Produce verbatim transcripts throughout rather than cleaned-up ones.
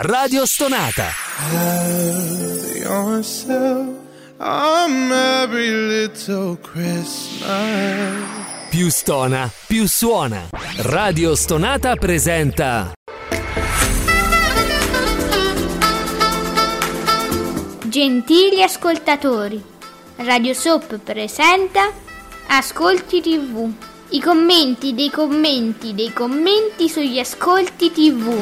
Radio Stonata. Have yourself a merry little Christmas. Più stona, più suona. Radio Stonata presenta Gentili ascoltatori, Radio Soap presenta Ascolti tivù. I commenti dei commenti dei commenti sugli ascolti tivù.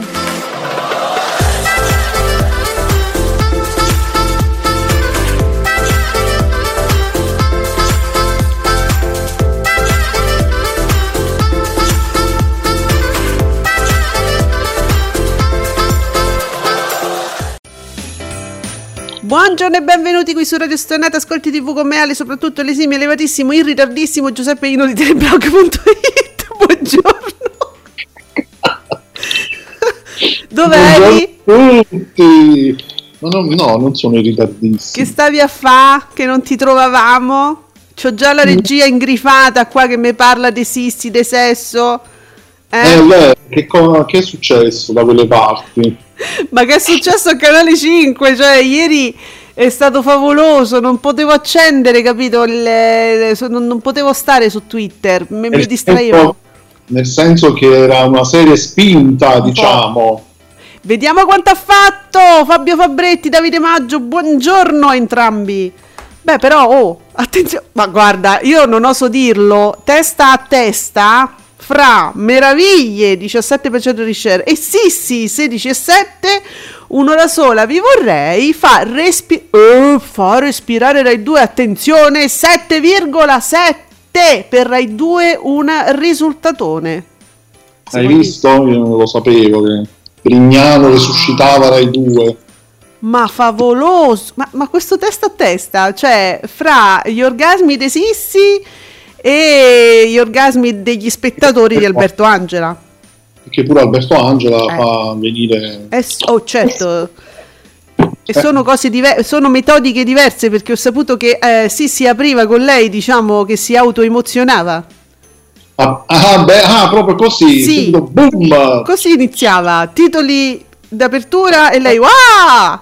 Buongiorno e benvenuti qui su Radio Stonata, ascolti tivù con me Ale, soprattutto l'esimio, elevatissimo, il ritardissimo Giuseppe Ino di teleblog punto it. Buongiorno. Dov'eri? Buongiorno. No, no, non sono ritardissimo. Che stavi a fa? Che non ti trovavamo? C'ho già la regia ingrifata qua che mi parla di Sissi, di sesso. Eh, eh lei, che, co- che è successo da quelle parti? Ma che è successo a Canale cinque? Cioè, ieri è stato favoloso, non potevo accendere, capito? Le... Non, non potevo stare su Twitter, mi, mi distraevo. Senso, nel senso che era una serie spinta, diciamo. Vediamo quanto ha fatto Fabio Fabretti, Davide Maggio, buongiorno a entrambi. Beh, però, oh, attenzione, ma guarda, io non oso dirlo, testa a testa... Fra meraviglie diciassette per cento di share e Sissi sedici virgola sette, un'ora sola vi vorrei fa, respi- oh, fa respirare Rai due, attenzione sette virgola sette per Rai due, un risultatone. Hai Secondo visto? Io non lo sapevo che Brignano resuscitava Rai due. Ma favoloso, ma, ma questo testa a testa, cioè fra gli orgasmi dei Sissi e gli orgasmi degli spettatori di Alberto Angela, perché pure Alberto Angela eh. fa venire eh, oh certo eh. e sono cose diverse, sono metodiche diverse, perché ho saputo che eh, sì, si apriva con lei, diciamo che si autoemozionava. ah, ah, beh, ah proprio così sì. Boom. Così iniziava, titoli d'apertura e lei wow,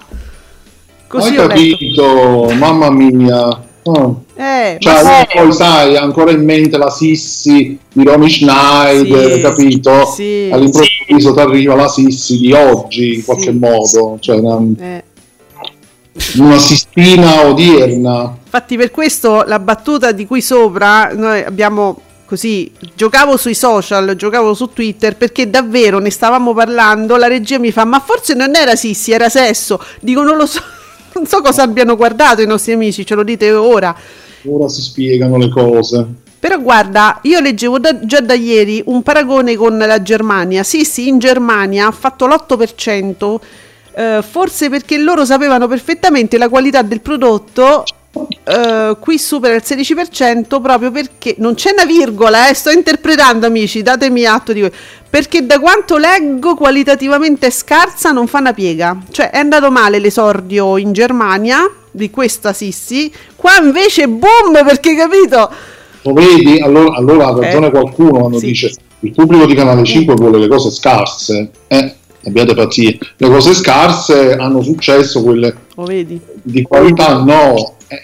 così hai capito, mamma mia. Oh. Eh, cioè, ma poi sai, ancora in mente la Sissi di Romy Schneider, sì, capito? Sì, all'improvviso sì. Ti arriva la Sissi di oggi, in qualche sì, modo, cioè eh. una Sistina odierna. Infatti, per questo la battuta di qui sopra noi abbiamo così. Giocavo sui social, giocavo su Twitter, perché davvero ne stavamo parlando. La regia mi fa: ma forse non era Sissi, era sesso. Dico, non lo so. Non so cosa abbiano guardato i nostri amici, ce lo dite ora. Ora si spiegano le cose. Però guarda, io leggevo da, già da ieri un paragone con la Germania. Sì, sì, in Germania ha fatto l'otto per cento, eh, forse perché loro sapevano perfettamente la qualità del prodotto, eh, qui supera il sedici per cento proprio perché... Non c'è una virgola, eh, sto interpretando amici, datemi atto di questo. Perché da quanto leggo qualitativamente scarsa, non fa una piega. Cioè è andato male l'esordio in Germania di questa Sissi. Qua invece boom, perché capito? Lo vedi? Allora, allora ha ragione eh, qualcuno quando sì. dice il pubblico di Canale cinque vuole le cose scarse. Eh, abbiate pazienza. Le cose scarse hanno successo, quelle lo vedi? Di qualità no. Eh,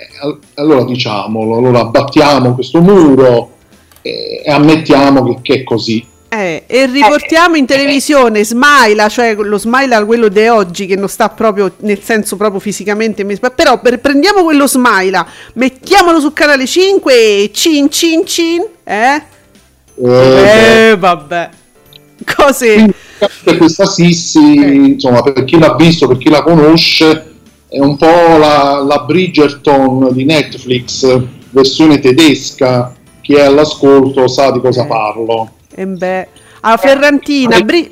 allora diciamolo, allora abbattiamo questo muro e ammettiamo che, che è così. Eh, e riportiamo in televisione Smaila, cioè lo Smaila quello di oggi che non sta proprio nel senso proprio fisicamente, però per, prendiamo quello Smaila, mettiamolo su Canale cinque e cin cin cin eh? eh, eh vabbè cose. Questa Sissi eh. insomma, per chi l'ha visto, per chi la conosce, è un po' la, la Bridgerton di Netflix versione tedesca. Chi è all'ascolto sa di cosa eh. parlo. E beh, a Ferrantina eh, Bri-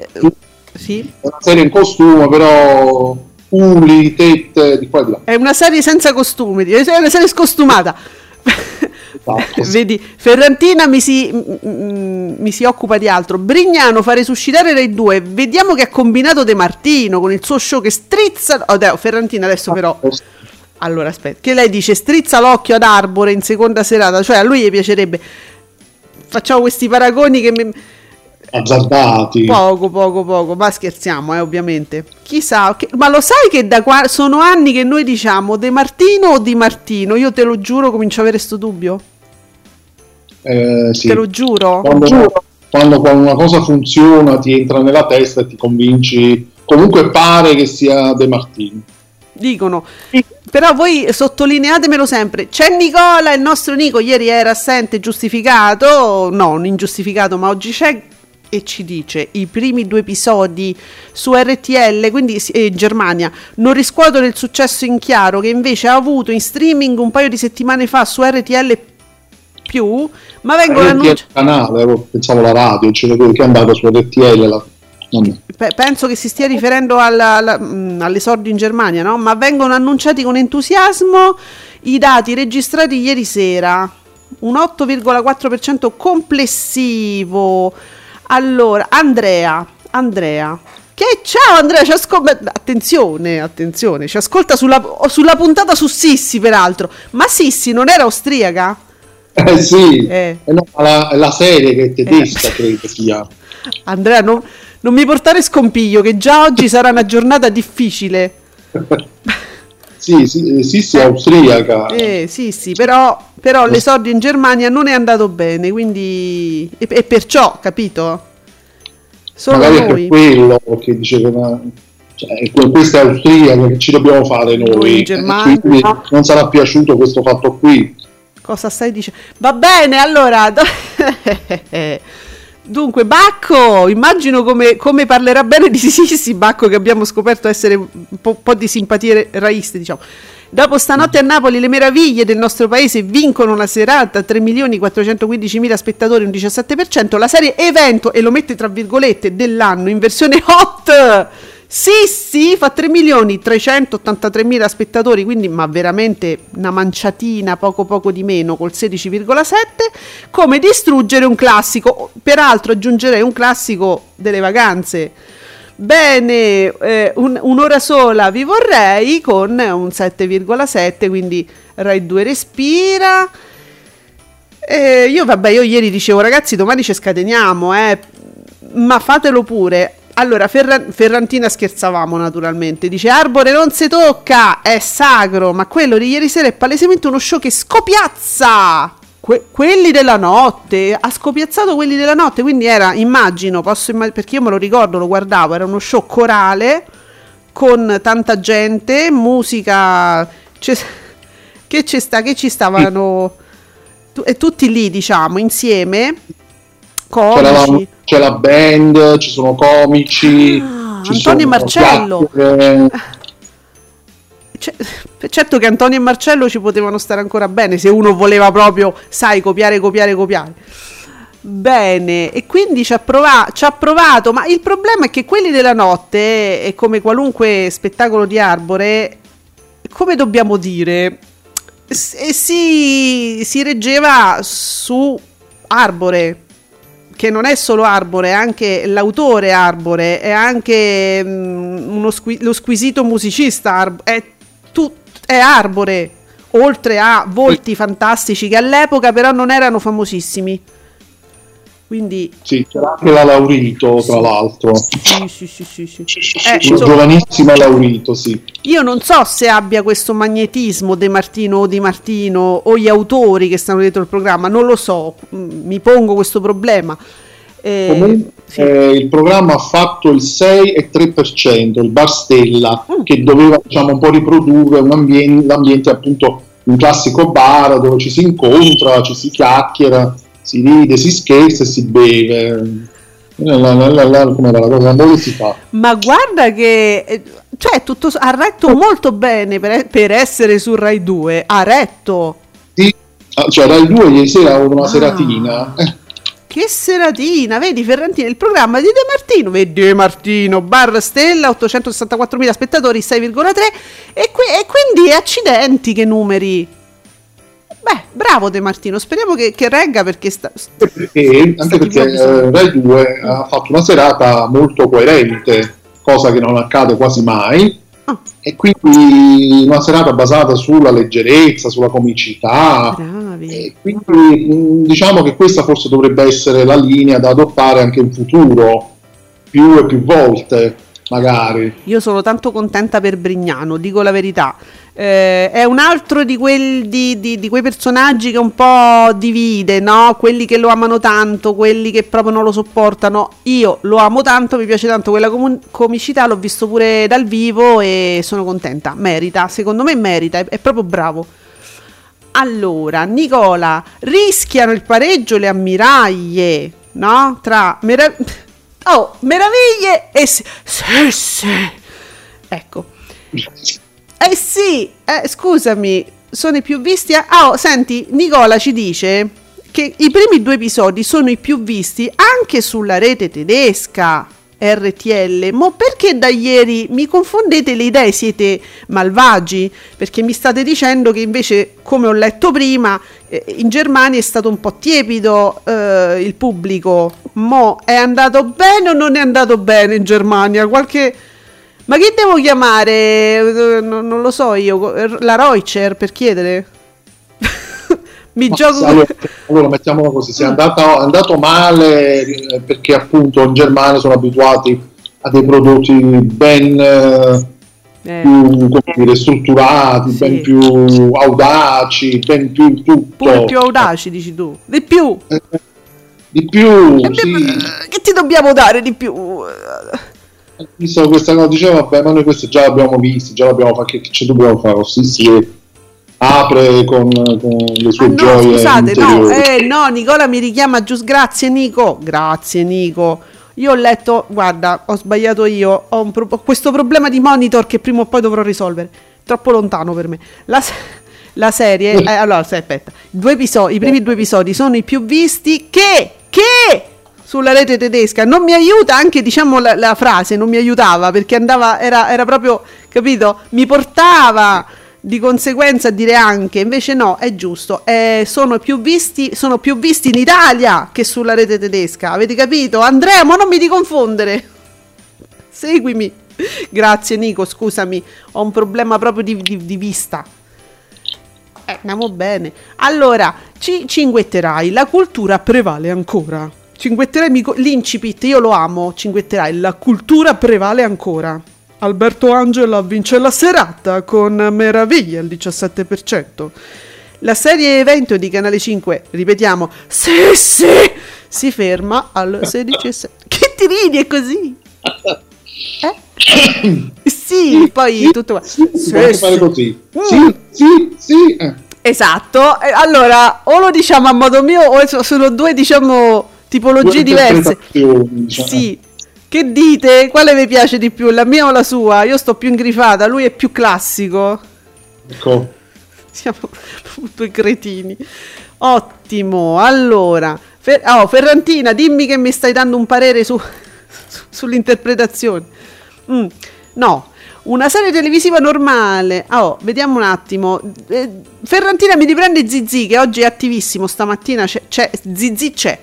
sì. È una serie in costume, però puli, tette di qua e di là. È una serie senza costumi, è una serie scostumata. Esatto, sì. Vedi, Ferrantina mi si, m- mi si occupa di altro. Brignano fa resuscitare Rai due. Vediamo che ha combinato De Martino con il suo show che strizza. Oh, dai, Ferrantina adesso però. Allora aspetta, che lei dice strizza l'occhio ad Arbore in seconda serata, cioè a lui gli piacerebbe. Facciamo questi paragoni che mi... azzardati. Poco, poco, poco, ma scherziamo, eh, ovviamente. Chissà, che... ma lo sai che da qua sono anni che noi diciamo De Martino o Di Martino? Io te lo giuro, comincio a avere sto dubbio. Eh, sì. Te lo giuro. Quando, giuro. Quando, quando una cosa funziona, ti entra nella testa e ti convinci. Comunque pare che sia De Martino. Dicono, però voi sottolineatemelo sempre. C'è Nicola, il nostro Nico ieri era assente, giustificato, no, non ingiustificato, ma oggi c'è e ci dice i primi due episodi su R T L, quindi eh, Germania, non riscuotono il successo in chiaro che invece ha avuto in streaming un paio di settimane fa su R T L più, ma vengono R T L annunciati il canale, pensavo la radio, cioè quello che è andato su R T L la... Penso che si stia riferendo alla, alla, all'esordio in Germania, no? Ma vengono annunciati con entusiasmo i dati registrati ieri sera, un otto virgola quattro per cento complessivo. Allora, Andrea, Andrea, che ciao Andrea, ci ascolta, attenzione, attenzione, ci ascolta sulla, sulla puntata su Sissi peraltro, ma Sissi non era austriaca? Eh sì, eh. Eh no, la, la serie che è tedesca, eh. credo sia. Andrea, non... non mi portare scompiglio, che già oggi sarà una giornata difficile. Sì, sì, sì, sì, austriaca. Eh, sì, sì, però, però l'esordio in Germania non è andato bene, quindi... E, e perciò, capito? Solo magari noi. È per quello che diceva... Cioè, questa è austriaca, che ci dobbiamo fare noi? Noi in Germania... Quindi non sarà piaciuto questo fatto qui. Cosa stai dicendo? Va bene, allora... Dunque, Bacco, immagino come, come parlerà bene di Sissi, Bacco, che abbiamo scoperto essere un po', po' di simpatie raiste, diciamo. Dopo stanotte a Napoli le meraviglie del nostro paese vincono una serata, tre milioni quattrocentoquindicimila spettatori, un diciassette per cento, la serie evento, e lo mette tra virgolette, dell'anno in versione hot, Sissi fa tre milioni trecentottantatremila spettatori, quindi ma veramente una manciatina, poco poco di meno, col sedici virgola sette. Come distruggere un classico, peraltro aggiungerei un classico delle vacanze. Bene, eh, un, un'ora sola vi vorrei con un sette virgola sette, quindi Rai due respira. Eh, io vabbè, io ieri dicevo ragazzi domani ci scateniamo, eh, ma fatelo pure. Allora, Ferran- Ferrantina scherzavamo naturalmente, dice Arbore non si tocca, è sacro, ma quello di ieri sera è palesemente uno show che scopiazza que- quelli della notte, ha scopiazzato quelli della notte, quindi era, immagino, posso immag- perché io me lo ricordo, lo guardavo, era uno show corale con tanta gente, musica, c'è, che, c'è sta, che ci stavano tu- e tutti lì diciamo insieme. C'è la, c'è la band, ci sono comici, ah, ci Antonio sono e Marcello. C'è, certo che Antonio e Marcello ci potevano stare ancora bene se uno voleva proprio, sai, copiare, copiare, copiare. Bene, e quindi ci ha, prova- ci ha provato, ma il problema è che quelli della notte, e come qualunque spettacolo di Arbore, come dobbiamo dire, S- si, si reggeva su Arbore, che non è solo Arbore, è anche l'autore Arbore, è anche mh, uno squi- lo squisito musicista Arbore, è, tut- è Arbore, oltre a volti sì. fantastici che all'epoca però non erano famosissimi. Quindi sì, c'era anche la Laurito, tra sì. l'altro. Sì, sì, sì, sì, sì. Eh, insomma, giovanissima Laurito, sì. Io non so se abbia questo magnetismo De Martino o Di Martino o gli autori che stanno dietro il programma, non lo so, mi pongo questo problema. Eh, Comunque, sì. eh, il programma ha fatto il sei virgola tre per cento, il Bar Stella, mm. che doveva diciamo un po' riprodurre un ambien- l'ambiente appunto un classico bar dove ci si incontra, ci si chiacchiera, si ride, si scherza e si beve. La, la, la, la, come era la cosa? Dove si fa? Ma guarda che, cioè, tutto, ha retto molto bene per, per essere su Rai due. Ha retto. Sì, cioè Rai due ieri sera ho una ah, seratina. Che seratina, vedi Ferrantina, il programma di De Martino, vedi De Martino, Bar Stella, ottocentosessantaquattromila spettatori, sei virgola tre e, qui, e quindi accidenti che numeri. Beh, bravo De Martino, speriamo che, che regga perché sta... Perché, sta anche perché eh, Rai due ha fatto una serata molto coerente, cosa che non accade quasi mai, E quindi una serata basata sulla leggerezza, sulla comicità. Bravi. E quindi diciamo che questa forse dovrebbe essere la linea da adottare anche in futuro, più e più volte magari. Io sono tanto contenta per Brignano, dico la verità. Eh, è un altro di, quel, di, di, di quei personaggi che un po' divide, no? Quelli che lo amano tanto, quelli che proprio non lo sopportano. Io lo amo tanto, mi piace tanto quella com- comicità, l'ho visto pure dal vivo e sono contenta. Merita, secondo me merita, è, è proprio bravo. Allora, Nicola, rischiano il pareggio le ammiraglie, no? Tra merav- oh, meraviglie e se- se- se. Ecco. Eh sì, eh, scusami, sono i più visti. A... Ah, oh, senti, Nicola ci dice che i primi due episodi sono i più visti anche sulla rete tedesca R T L. Ma perché da ieri mi confondete le idee? Siete malvagi? Perché mi state dicendo che invece, come ho letto prima, in Germania è stato un po' tiepido eh, il pubblico. Mo è andato bene o non è andato bene in Germania? Qualche... Ma che devo chiamare? Non, non lo so io, la Reucher per chiedere? Mi ma gioco... Allora, allora mettiamola così, se è andato, è andato male perché appunto in Germania sono abituati a dei prodotti ben eh, più come dire, strutturati, sì, ben più audaci, ben più tutto. Pure più audaci dici tu, di più! Eh, di più, eh, sì. Che ti dobbiamo dare di più? Visto questa cosa diceva, vabbè, ma noi questo già l'abbiamo visto, già l'abbiamo fatto, che ci dobbiamo fare? Sì, sì, apre con, con le sue ah, gioie. No, scusate, no, eh, no, Nicola mi richiama giusto, grazie Nico, grazie Nico. Io ho letto, guarda, ho sbagliato io, ho un pro- questo problema di monitor che prima o poi dovrò risolvere, troppo lontano per me. La, se- la serie, eh, allora aspetta, due episodi, i primi due episodi sono i più visti che, che... sulla rete tedesca, non mi aiuta anche diciamo la, la frase, non mi aiutava perché andava, era, era proprio, capito, mi portava di conseguenza a dire anche, invece no, è giusto, eh, sono più visti, sono più visti in Italia che sulla rete tedesca, avete capito? Andrea, ma non mi di confondere, seguimi, grazie Nico, scusami, ho un problema proprio di, di, di vista. Eh, andiamo bene, allora, ci cinguetterai, la cultura prevale ancora. Cinguetterai, mi, l'incipit, io lo amo, Cinguetterai, la cultura prevale ancora. Alberto Angela vince la serata con meraviglia al diciassette per cento. La serie evento di Canale cinque, ripetiamo, sì, sì, si ferma al sedici virgola sette. Che ti ridi, è così? Eh? Sì, poi tutto... Sì, sì, sì, fare così. Sì, sì, sì. Esatto, allora, o lo diciamo a modo mio o sono due, diciamo... tipologie diverse, cioè. Sì, che dite? Quale vi piace di più, la mia o la sua? Io sto più ingrifata, lui è più classico. Ecco. Siamo due cretini. Ottimo, allora Fer- oh, Ferrantina, dimmi che mi stai dando un parere su, su- sull'interpretazione. Mm, no, una serie televisiva normale. Oh, vediamo un attimo. Eh, Ferrantina mi riprende Zizi che oggi è attivissimo, stamattina c'è, c'è Zizi c'è.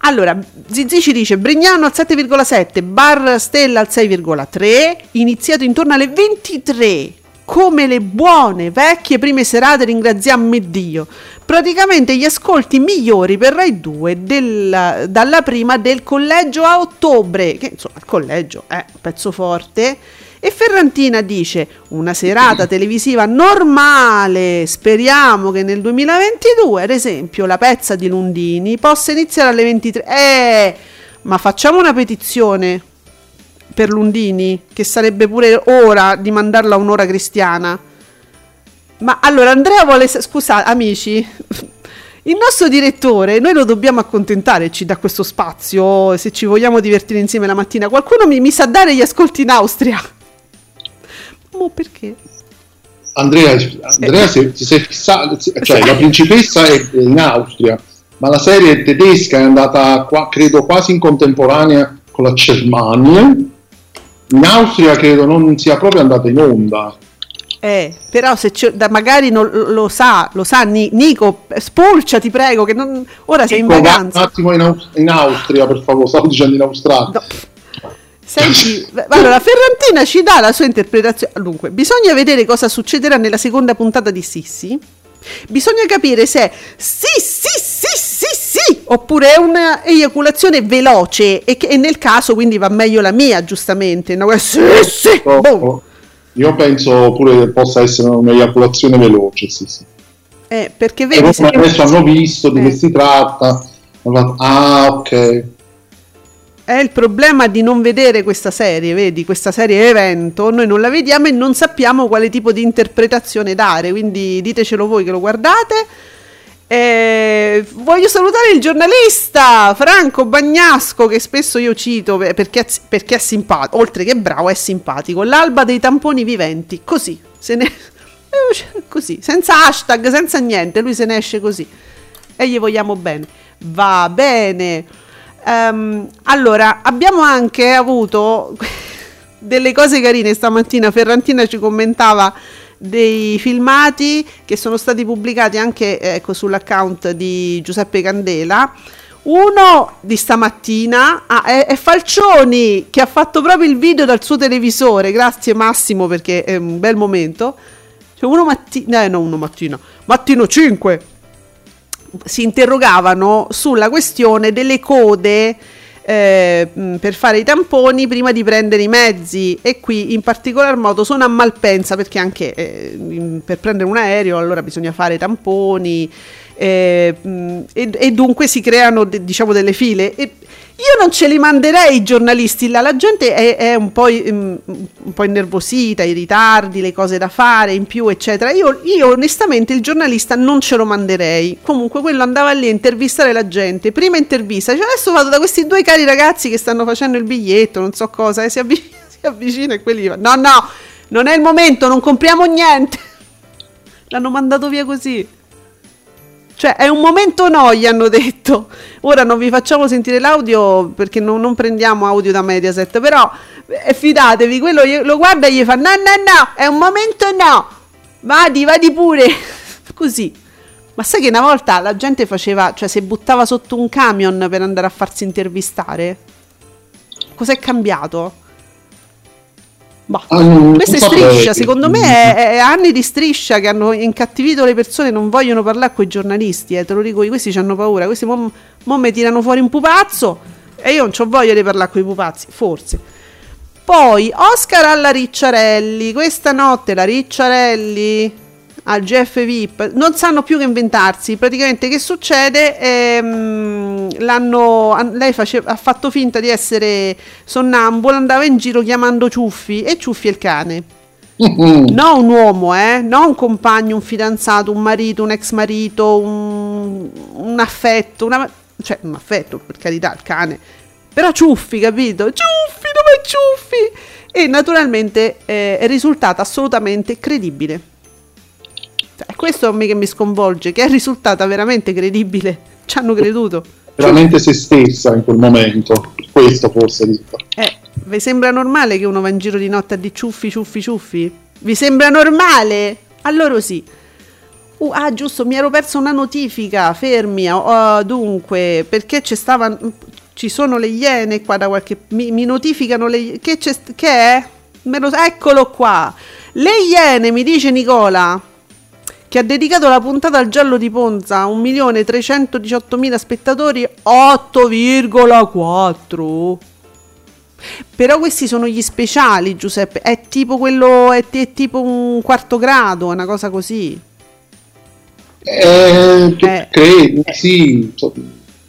Allora, Zizi ci dice Brignano al sette virgola sette, Bar Stella al sei virgola tre, iniziato intorno alle ventitré, come le buone vecchie prime serate, ringraziamo Dio. Praticamente gli ascolti migliori per Rai due del, dalla prima del collegio a ottobre, che insomma il collegio è un pezzo forte. E Ferrantina dice una serata televisiva normale, speriamo che nel duemilaventidue ad esempio la pezza di Lundini possa iniziare alle ventitré. Eh, ma facciamo una petizione per Lundini, che sarebbe pure ora di mandarla a un'ora cristiana. Ma allora Andrea vuole, scusate amici, il nostro direttore, noi lo dobbiamo accontentare, ci dà questo spazio se ci vogliamo divertire insieme la mattina. Qualcuno mi, mi sa dare gli ascolti in Austria? Ma perché? Andrea, Andrea eh. se, se fissa, se, cioè la principessa è in Austria, ma la serie tedesca è andata qua, credo quasi in contemporanea con la Germania. In Austria credo non sia proprio andata in onda. Eh, però se da, magari non, lo sa, lo sa Nico, spulcia ti prego che non, ora sei in vacanza. Un attimo in, Aust- in Austria, per favore, stavo dicendo in Australia. No. Senti, allora Ferrantina ci dà la sua interpretazione. Dunque, bisogna vedere cosa succederà nella seconda puntata di Sissi. Bisogna capire se è sì, sì, sì, sì, sì, oppure è una eiaculazione veloce e, che, e nel caso quindi va meglio la mia, giustamente, no? Sì, sì, boom. Io penso pure possa essere un'eiaculazione veloce, sì, sì. Eh, perché vedi, se adesso hanno visto di eh. che si tratta. Ah, ok. È il problema di non vedere questa serie, vedi, questa serie evento, noi non la vediamo e non sappiamo quale tipo di interpretazione dare, quindi ditecelo voi che lo guardate. Eh, voglio salutare il giornalista Franco Bagnasco, che spesso io cito perché, perché è simpatico, oltre che bravo, è simpatico. L'alba dei tamponi viventi, così, se ne... così, senza hashtag, senza niente, lui se ne esce così e gli vogliamo bene. Va bene. Um, allora, abbiamo anche avuto delle cose carine stamattina. Ferrantina ci commentava dei filmati che sono stati pubblicati anche, ecco, sull'account di Giuseppe Candela. Uno di stamattina ah, è, è Falcioni che ha fatto proprio il video dal suo televisore. Grazie Massimo, perché è un bel momento. Cioè, uno mattina, eh, no, uno mattina, Mattino cinque si interrogavano sulla questione delle code eh, per fare i tamponi prima di prendere i mezzi, e qui in particolar modo sono a Malpensa, perché anche eh, per prendere un aereo allora bisogna fare tamponi eh, e, e dunque si creano diciamo delle file, e io non ce li manderei i giornalisti là, la gente è, è un, po', um, un po' innervosita, i ritardi, le cose da fare in più eccetera, io, io onestamente il giornalista non ce lo manderei. Comunque quello andava lì a intervistare la gente, prima intervista, cioè adesso vado da questi due cari ragazzi che stanno facendo il biglietto, non so cosa, eh, si, avvic- si avvicina e quelli no no, non è il momento, non compriamo niente, l'hanno mandato via così. Cioè è un momento no, gli hanno detto. Ora non vi facciamo sentire l'audio perché non, non prendiamo audio da Mediaset, però eh, fidatevi, quello lo guarda e gli fa no no no, è un momento no, vadi vadi pure. Così. Ma sai che una volta la gente faceva, cioè si buttava sotto un camion per andare a farsi intervistare? Cos'è cambiato? Bah, um, questa è Striscia, secondo me è, è anni di Striscia che hanno incattivito le persone, non vogliono parlare con i giornalisti, eh, te lo dico io, questi hanno paura, questi mo, mo mi tirano fuori un pupazzo e io non c'ho voglia di parlare con i pupazzi, forse. Poi Oscar alla Ricciarelli, questa notte la Ricciarelli al G F V I P non sanno più che inventarsi, praticamente che succede, ehm, l'hanno, lei face, ha fatto finta di essere sonnambula, andava in giro chiamando Ciuffi, e Ciuffi è il cane, no un uomo, eh, no un compagno, un fidanzato, un marito, un ex marito, un, un affetto, una, cioè un affetto per carità il cane, però Ciuffi, capito? Ciuffi, dov'è Ciuffi? E naturalmente eh, è risultata assolutamente credibile. Questo a me che mi sconvolge, che è risultata veramente credibile, ci hanno creduto veramente, cioè, se stessa in quel momento, questo forse dico. Eh, vi sembra normale che uno va in giro di notte a di ciuffi ciuffi ciuffi? Vi sembra normale? Allora sì. Uh, ah giusto, mi ero persa una notifica, fermi, uh, dunque perché ci stavano, ci sono le Iene qua da qualche, mi, mi notificano le, che, c'è, che è? Me lo, eccolo qua, Le Iene, mi dice Nicola, che ha dedicato la puntata al giallo di Ponza, un milione trecentodiciottomila spettatori, otto virgola quattro. Però questi sono gli speciali, Giuseppe, è tipo quello, è, t- è tipo un quarto grado, una cosa così. Eh, eh, credo, eh. Sì,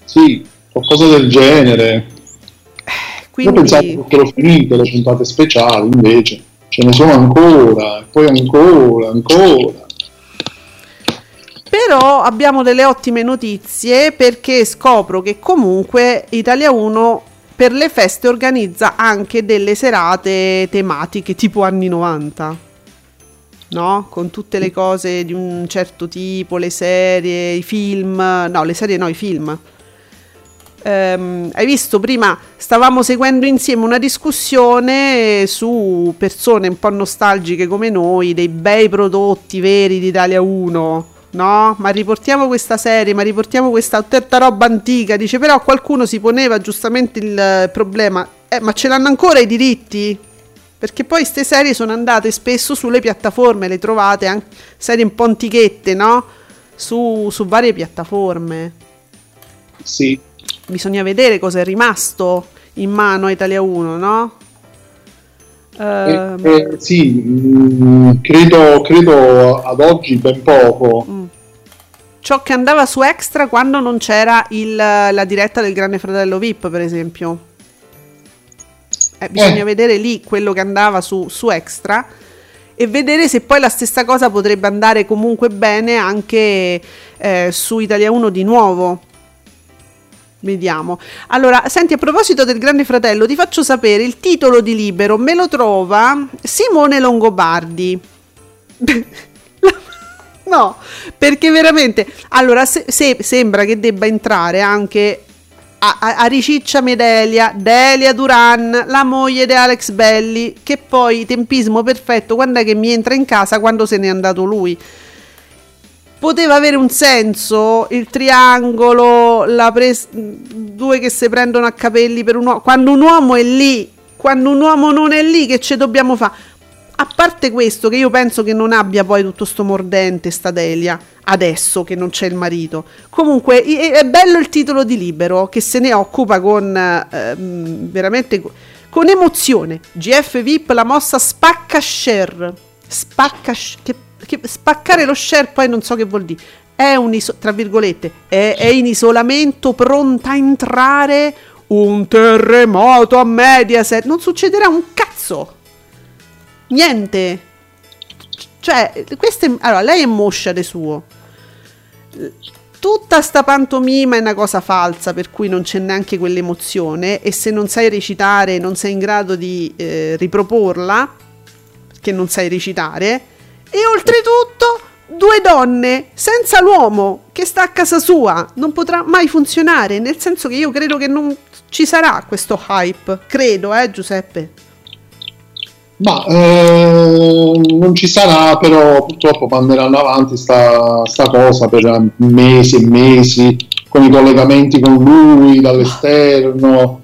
sì, qualcosa del genere. Quindi... Io pensavo che lo finite le puntate speciali, invece ce ne sono ancora, poi ancora, ancora. Però abbiamo delle ottime notizie, perché scopro che comunque Italia uno per le feste organizza anche delle serate tematiche tipo anni novanta, no? Con tutte le cose di un certo tipo, le serie, i film, no, le serie no, i film. Um, hai visto prima stavamo seguendo insieme una discussione su persone un po' nostalgiche come noi, dei bei prodotti veri di Italia uno. No, ma riportiamo questa serie, ma riportiamo questa roba antica, dice, però qualcuno si poneva giustamente il problema, Eh, ma ce l'hanno ancora i diritti? Perché poi ste serie sono andate spesso sulle piattaforme, le trovate anche serie un po' antichette, no? Su, su varie piattaforme. Sì. Bisogna vedere cosa è rimasto in mano a Italia uno, no? Eh, eh, sì, mh, credo, credo ad oggi ben poco. Mh. Ciò che andava su Extra quando non c'era il, la diretta del Grande Fratello V I P, per esempio. Eh, bisogna eh. vedere lì quello che andava su, su Extra e vedere se poi la stessa cosa potrebbe andare comunque bene anche eh, su Italia uno di nuovo. Vediamo. Allora, senti, a proposito del Grande Fratello, ti faccio sapere il titolo di Libero, me lo trova Simone Longobardi. No, perché veramente, allora, se, se, sembra che debba entrare anche a, a, a Riciccia Medelia, Delia Duran, la moglie di Alex Belli, che poi tempismo perfetto, quando è che mi entra in casa, quando se n'è andato lui. Poteva avere un senso il triangolo, la pres- due che si prendono a capelli per un uomo, quando un uomo è lì, quando un uomo non è lì, che ce dobbiamo fare? A parte questo, che io penso che non abbia poi tutto sto mordente sta Delia, adesso che non c'è il marito. Comunque è bello il titolo di Libero, che se ne occupa con eh, veramente con emozione. G F V I P, la mossa spacca share, spacca sh- che, che spaccare lo share, poi non so che vuol dire. È un iso- tra virgolette, è, è in isolamento, pronta a entrare un terremoto a Mediaset. Non succederà un cazzo. Niente, cioè, queste, allora, lei è moscia de suo, tutta sta pantomima è una cosa falsa, per cui non c'è neanche quell'emozione, e se non sai recitare non sei in grado di eh, riproporla, perché non sai recitare, e oltretutto due donne senza l'uomo che sta a casa sua non potrà mai funzionare, nel senso che io credo che non ci sarà questo hype, credo, eh Giuseppe? Ma eh, non ci sarà, però purtroppo manderanno avanti sta, sta cosa per mesi e mesi, con i collegamenti con lui dall'esterno.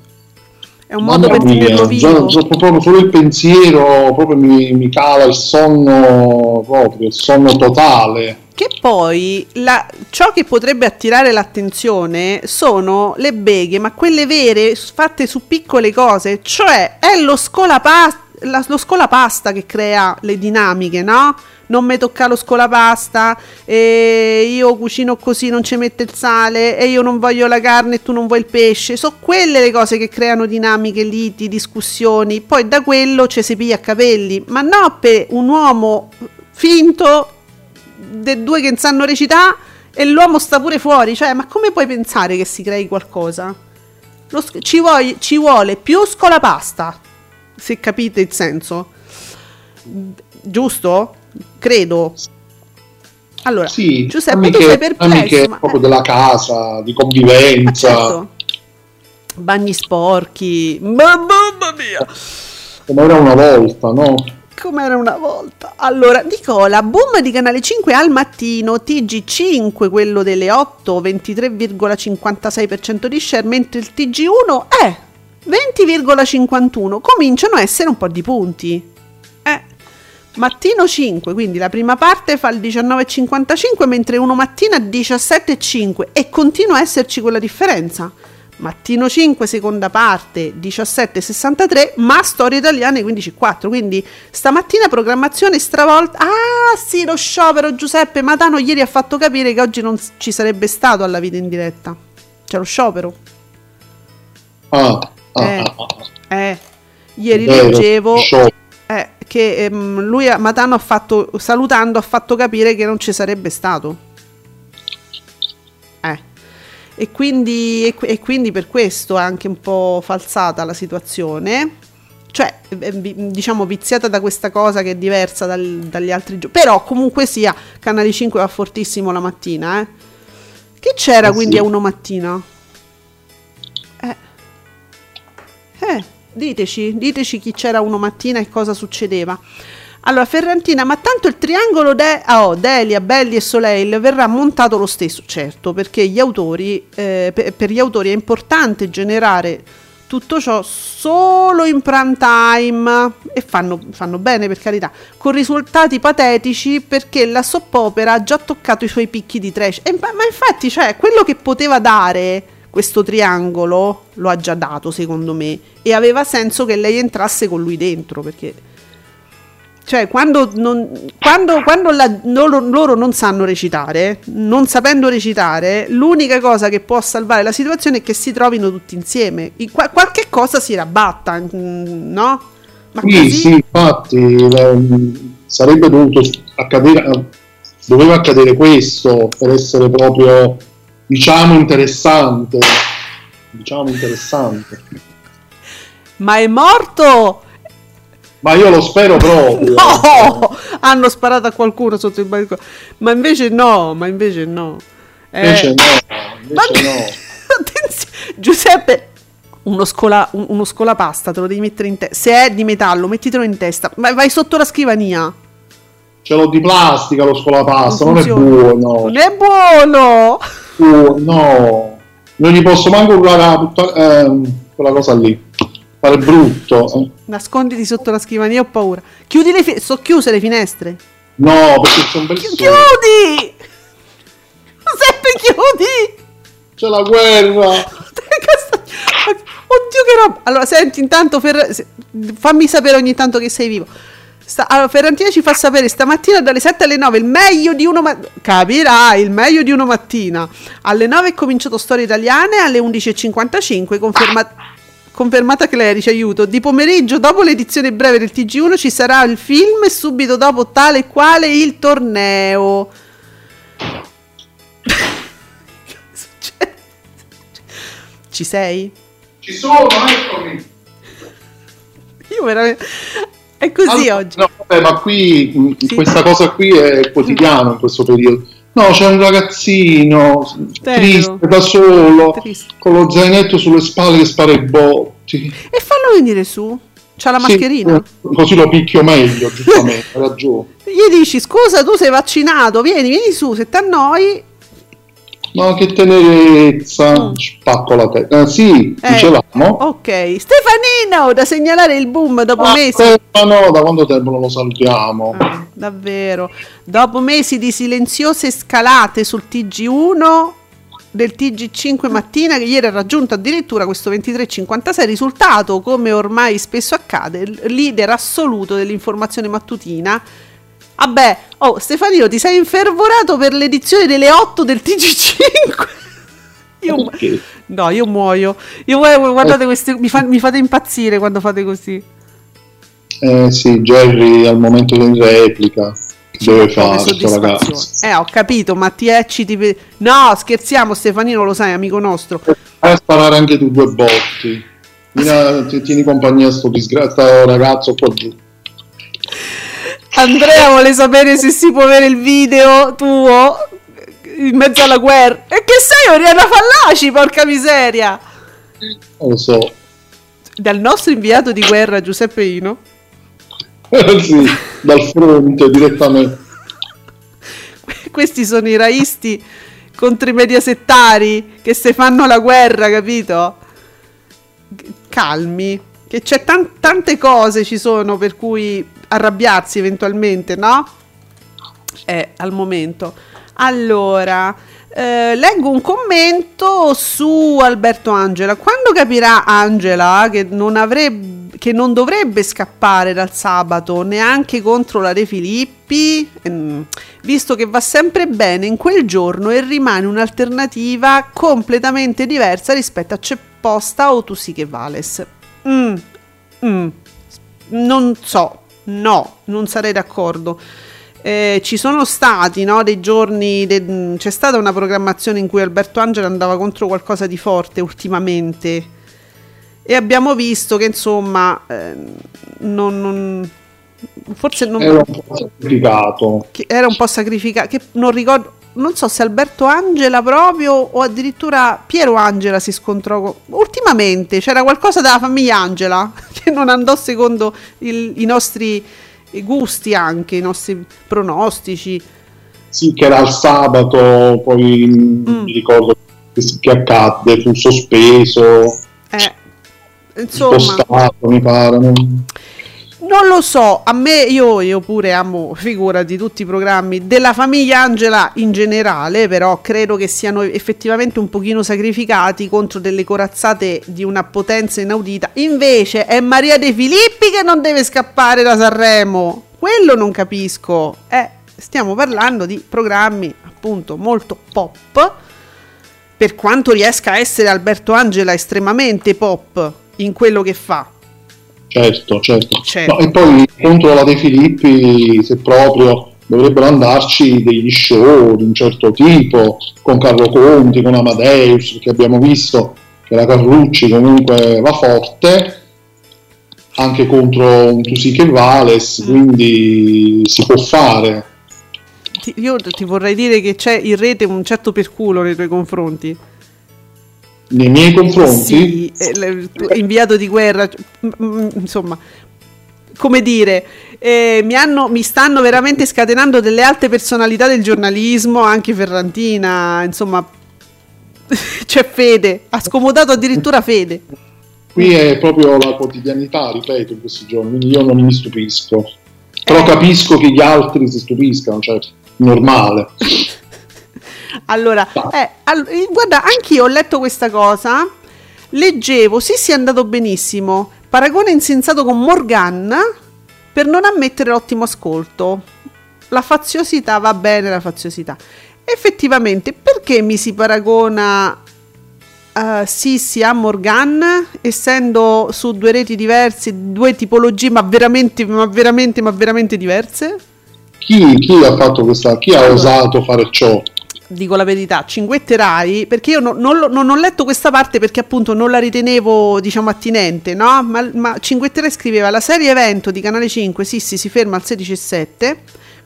È un modo per tenerlo vivo. Già, proprio solo il pensiero proprio mi, mi cala il sonno, proprio il sonno totale. Che poi la, ciò che potrebbe attirare l'attenzione sono le beghe, ma quelle vere, fatte su piccole cose, cioè è lo scolapasta. La, lo scolapasta che crea le dinamiche, no? Non mi tocca lo scolapasta, e io cucino così, non ci mette il sale, e io non voglio la carne e tu non vuoi il pesce. Sono quelle le cose che creano dinamiche, liti, discussioni. Poi da quello ci si piglia a capelli, ma no per un uomo finto dei due che non sanno recitare e l'uomo sta pure fuori. Cioè, ma come puoi pensare che si crei qualcosa? Lo, ci, vuoi, ci vuole più scolapasta, se capite il senso, giusto? Credo. Allora, sì, Giuseppe, amiche, tu sei perplesso, amiche, ma... proprio della casa, di convivenza, ah, certo. Bagni sporchi, mamma mia, come era una volta, no? Come era una volta. Allora, Nicola, boom di Canale cinque al mattino, T G cinque quello delle otto, ventitré virgola cinquantasei per cento di share, mentre il T G uno è venti virgola cinquantuno, cominciano a essere un po' di punti. Eh, Mattino cinque, quindi la prima parte fa il diciannove virgola cinquantacinque, mentre Uno Mattina diciassette virgola cinque, e continua a esserci quella differenza. Mattino cinque, seconda parte, diciassette virgola sessantatré, ma Storie Italiane quindici virgola quattro, quindi stamattina programmazione stravolta. Ah sì, lo sciopero, Giuseppe, Matano ieri ha fatto capire che oggi non ci sarebbe stato alla vita in diretta. C'è lo sciopero. Ah. Eh, eh, ieri leggevo eh, che ehm, lui a Matano ha fatto, salutando, ha fatto capire che non ci sarebbe stato, eh. e, quindi, e, e quindi per questo è anche un po' falsata la situazione, cioè diciamo viziata da questa cosa che è diversa dal, dagli altri giorni, però comunque sia Canale cinque va fortissimo la mattina, eh. Che c'era eh sì. Quindi a Uno Mattina? Eh, diteci, diteci chi c'era Uno Mattina e cosa succedeva. Allora, Ferrantina, ma tanto il triangolo de- oh, Delia, Belli e Soleil verrà montato lo stesso, certo, perché gli autori, eh, per, per gli autori è importante generare tutto ciò solo in prime time, e fanno, fanno bene, per carità, con risultati patetici, perché la soppopera ha già toccato i suoi picchi di trash. E, ma, ma infatti, cioè, quello che poteva dare questo triangolo lo ha già dato, secondo me, e aveva senso che lei entrasse con lui dentro, perché... Cioè, quando, non, quando, quando la, loro, loro non sanno recitare, non sapendo recitare, l'unica cosa che può salvare la situazione è che si trovino tutti insieme. In, qual, qualche cosa si rabbatta, no? Ma sì, così... sì, infatti, eh, sarebbe dovuto accadere, doveva accadere questo per essere proprio, diciamo, interessante. Diciamo interessante. Ma è morto! Ma io lo spero proprio. No, hanno sparato a qualcuno sotto il balcone. Ma invece no, ma invece no. Eh, invece no, invece ma... no. Giuseppe, uno, scola, uno scolapasta te lo devi mettere in testa. Se è di metallo, mettitelo in testa. Ma vai sotto la scrivania. Ce l'ho di plastica lo scolapasta, non, non è buono. Non è buono. Uh, no. Non gli posso manco urlare eh, quella cosa lì. Fare brutto. Nasconditi sotto la scrivania, ho paura. Chiudi le fi- sono chiuse le finestre. No, perché c'è un bel sole. Chiudi! Sempre chiudi! C'è la guerra. Oddio che roba. Allora, senti, intanto Fer- fammi sapere ogni tanto che sei vivo. Sta- allora, Ferrantina ci fa sapere stamattina dalle sette alle nove il meglio di uno mattina. Capirai, il meglio di uno mattina. Alle nove è cominciato Storie Italiane, alle undici e cinquantacinque confermato. Confermata Clerici, aiuto. Di pomeriggio, dopo l'edizione breve del T G uno, ci sarà il film e subito dopo tale e quale il torneo. Ci sei? Ci sono, eccomi. Io veramente... È così allora, oggi. No, vabbè, ma qui, sì. Questa cosa qui è quotidiana in questo periodo. No, c'è un ragazzino Tero. triste, da solo, triste. Con lo zainetto sulle spalle che spara i botti. E fallo venire su, c'ha la mascherina. Sì, così lo picchio meglio, giustamente, hai ragione. Gli dici, scusa, tu sei vaccinato, vieni, vieni su, se t'annoi... No, che tenerezza, mm. Spacco la testa. Eh, sì, eh, dicevamo. Ok, Stefanino, da segnalare il boom dopo ah, mesi. Stefano, da quanto tempo non lo salutiamo? Ah, davvero. Dopo mesi di silenziose scalate sul T G uno del T G cinque mattina, che ieri ha raggiunto addirittura questo ventitré virgola cinquantasei, risultato, come ormai spesso accade, leader assoluto dell'informazione mattutina. Vabbè, oh Stefanino, ti sei infervorato per l'edizione delle otto del T G cinque. Io, okay. No, io muoio. Io guardate, questi, mi, fa, mi fate impazzire quando fate così. Eh sì, Gerry al momento di replica. Che deve fare, ragazzi. Eh, ho capito, ma ti ecciti per... No, scherziamo, Stefanino, lo sai, amico nostro. Vai a sparare anche tu due botti. Mira, ti, tieni compagnia a sto disgraziato ragazzo qua giù. Andrea vuole sapere se si può avere il video tuo in mezzo alla guerra. E che sei, Oriana Fallaci, porca miseria! Non lo so. Dal nostro inviato di guerra Giuseppe Ino. Eh sì, dal fronte direttamente. Questi sono i raisti contro i mediasettari che se fanno la guerra, capito? Calmi, che c'è tan- tante cose ci sono per cui... arrabbiarsi eventualmente, no? Eh, al momento. Allora, eh, leggo un commento su Alberto Angela. Quando capirà Angela che non avrebbe, che non dovrebbe scappare dal sabato neanche contro la De Filippi, ehm, visto che va sempre bene in quel giorno e rimane un'alternativa completamente diversa rispetto a C'è Posta o Tu sì che vales. Mm, mm, non so. No, non sarei d'accordo. Eh, ci sono stati, no, dei giorni, de... c'è stata una programmazione in cui Alberto Angela andava contro qualcosa di forte ultimamente e abbiamo visto che insomma eh, non, non forse non era un po' sacrificato, che era un po' sacrificato, che non ricordo, non so se Alberto Angela proprio o addirittura Piero Angela si scontrò con... ultimamente c'era qualcosa della famiglia Angela che non andò secondo il, i nostri gusti, anche i nostri pronostici. Sì, che era il sabato, poi mm. mi ricordo che, che accadde, fu sospeso. Eh, insomma, impostato, mi pare. Non lo so, a me, io, io pure amo, figurati, tutti i programmi della famiglia Angela in generale, però credo che siano effettivamente un pochino sacrificati contro delle corazzate di una potenza inaudita. Invece è Maria De Filippi che non deve scappare da Sanremo, quello non capisco. Eh, stiamo parlando di programmi appunto molto pop, per quanto riesca a essere Alberto Angela estremamente pop in quello che fa. Certo, certo, certo. No, e poi contro la De Filippi, se proprio, dovrebbero andarci degli show di un certo tipo, con Carlo Conti, con Amadeus, che abbiamo visto che la Carrucci comunque va forte, anche contro un Tu sì che vales, mm. quindi si può fare. Io ti vorrei dire che c'è in rete un certo perculo nei tuoi confronti. Nei miei confronti? Sì, inviato di guerra, insomma, come dire, eh, mi, hanno, mi stanno veramente scatenando delle alte personalità del giornalismo, anche Ferrantina, insomma, c'è Fede, ha scomodato addirittura Fede. Qui è proprio la quotidianità, ripeto, in questi giorni, quindi io non mi stupisco, però capisco che gli altri si stupiscano, cioè, normale. Allora, eh, all- guarda, anch'io ho letto questa cosa, leggevo, Sissi è andato benissimo, paragone insensato con Morgan per non ammettere l'ottimo ascolto, la faziosità, va bene la faziosità, effettivamente perché mi si paragona uh, Sissi a Morgan, essendo su due reti diverse, due tipologie ma veramente, ma veramente, ma veramente diverse? Chi, chi ha fatto questa, chi allora. ha osato fare ciò? Dico la verità, Cinguette Rai, perché io non, non, non ho letto questa parte perché appunto non la ritenevo, diciamo, attinente, no? Ma, ma Cinguette Rai scriveva: la serie evento di Canale cinque Sissi si ferma al sedici virgola sette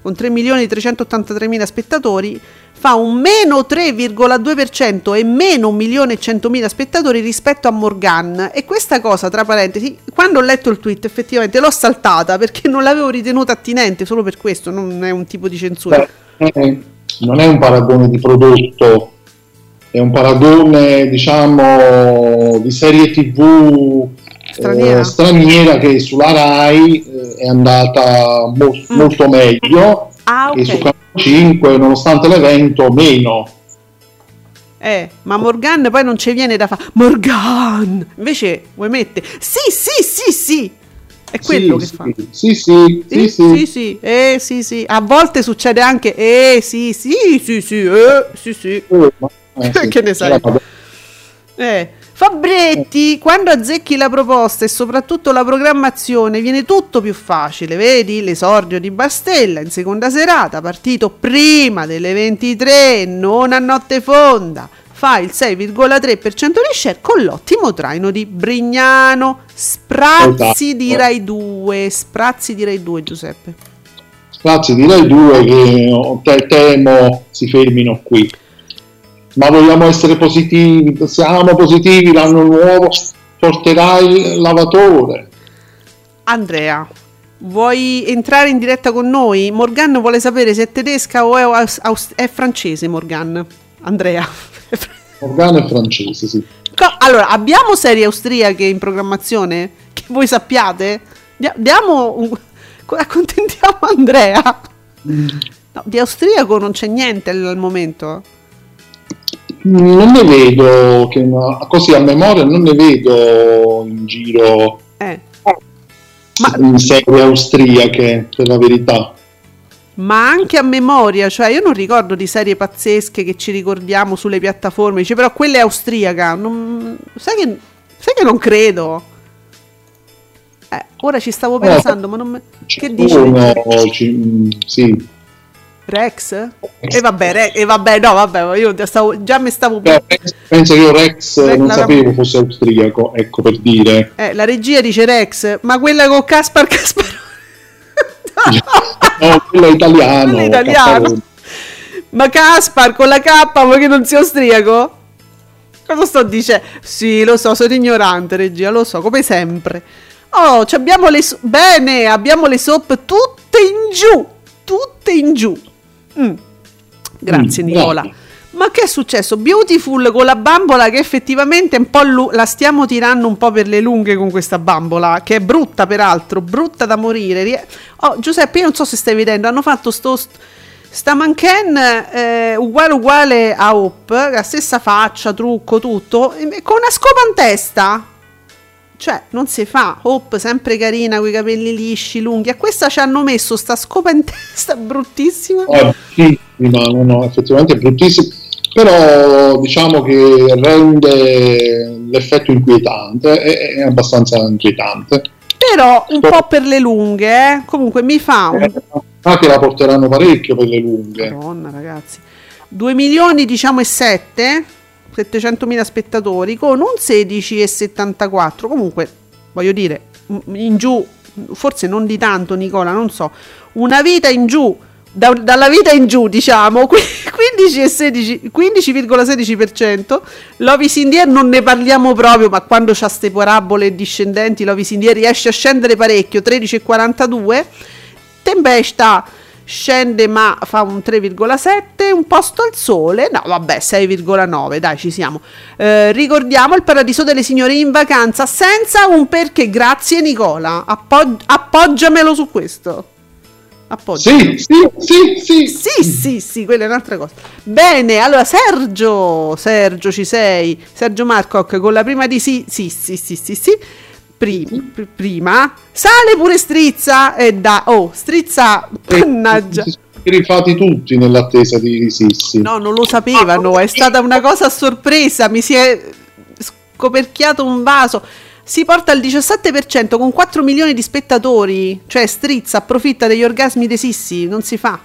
con tre milioni trecentottantatremila spettatori, fa un meno tre virgola due per cento e meno un milione e centomila spettatori rispetto a Morgan. E questa cosa, tra parentesi, quando ho letto il tweet effettivamente l'ho saltata perché non l'avevo ritenuta attinente, solo per questo, non è un tipo di censura. Beh, non è un paragone di prodotto, è un paragone, diciamo, di serie tv straniera, eh, straniera che sulla Rai eh, è andata mo- mm. molto meglio, ah, okay. E su Canale cinque, nonostante l'evento, meno. Eh, ma Morgan poi non ci viene da fare Morgan, invece vuoi mettere sì sì sì sì è quello sì, che sì, fa sì sì sì sì sì sì, sì. Eh, sì sì a volte succede anche eh sì sì sì sì eh, sì sì eh, sì. Che ne sai eh. Fabretti eh. Quando azzecchi la proposta e soprattutto la programmazione viene tutto più facile, vedi l'esordio di Bar Stella in seconda serata, partito prima delle ventitré, non a notte fonda, fa il sei virgola tre per cento di share con l'ottimo traino di Brignano. Sprazzi di Rai due, sprazzi di Rai due, Giuseppe. Sprazzi di Rai due che temo si fermino qui. Ma vogliamo essere positivi, siamo positivi, l'anno nuovo porterà il lavatore. Andrea, vuoi entrare in diretta con noi? Morgan vuole sapere se è tedesca o è, aus- è francese, Morgan. Andrea. Morgan è francese, sì. Allora, abbiamo serie austriache in programmazione? Che voi sappiate? Diamo un... Accontentiamo Andrea. No, di austriaco non c'è niente al momento. Non ne vedo, che una... così a memoria non ne vedo in giro. Eh. Ma... in serie austriache, per la verità. Ma anche a memoria, cioè io non ricordo di serie pazzesche che ci ricordiamo sulle piattaforme, dice, però quella è austriaca, non, sai, che, sai che non credo, eh, ora ci stavo pensando, eh, ma non me, che dici? No, sì. Rex? E eh, vabbè, Re, eh, vabbè, no, vabbè, io stavo, già mi stavo... Beh, penso che io Rex, Rex non sapevo fosse austriaco, ecco, per dire. Eh, la regia dice Rex, ma quella con Caspar Caspar... No, quello italiano, quello italiano. Ma Caspar con la K vuoi che non sia austriaco? Cosa sto dicendo? Sì, lo so, sono ignorante, regia, lo so, come sempre. Oh, cioè abbiamo le so- bene, abbiamo le soap tutte in giù, tutte in giù. Mm. Grazie mm, Nicola. Grazie. ma che è successo? Beautiful con la bambola che effettivamente un po' lu- la stiamo tirando un po' per le lunghe con questa bambola, che è brutta peraltro, brutta da morire. Oh, Giuseppe, io non so se stai vedendo, hanno fatto sto... st- sta manken eh, uguale uguale a Hope, la stessa faccia, trucco, tutto, con una scopa in testa, cioè non si fa. Hope sempre carina coi capelli lisci, lunghi, a questa ci hanno messo sta scopa in testa bruttissima. Oh, sì, no, no, effettivamente è bruttissima, però diciamo che rende l'effetto inquietante, è, è abbastanza inquietante, però un Sto... po' per le lunghe, eh? Comunque mi fa un... ah, che la porteranno parecchio per le lunghe. Madonna ragazzi, due milioni diciamo e sette, settecentomila spettatori con un sedici e settantaquattro, comunque voglio dire in giù, forse non di tanto Nicola, non so, una vita in giù, da, dalla vita in giù diciamo, quindici e sedici, quindici virgola sedici per cento. Lovis Indier non ne parliamo proprio, ma quando c'ha ste parabole discendenti Lovis Indier riesce a scendere parecchio, tredici e quarantadue. Tempesta scende ma fa un tre virgola sette, Un posto al sole, no vabbè sei virgola nove, dai ci siamo. eh, Ricordiamo Il paradiso delle signore in vacanza senza un perché, grazie Nicola, Appog- appoggiamelo su questo. Appoggiamelo. Sì, sì, sì, sì, sì, sì, sì, quella è un'altra cosa. Bene, allora Sergio, Sergio ci sei, Sergio Marcoc con la prima di sì, sì, sì, sì, sì, sì. Prima, prima sale pure Strizza e da oh Strizza, mannaggia, si sono rifatti tutti nell'attesa di Sissi. No, non lo sapevano, è stata una cosa a sorpresa, mi si è scoperchiato un vaso. Si porta al diciassette per cento con quattro milioni di spettatori, cioè Strizza approfitta degli orgasmi dei Sissi, non si fa.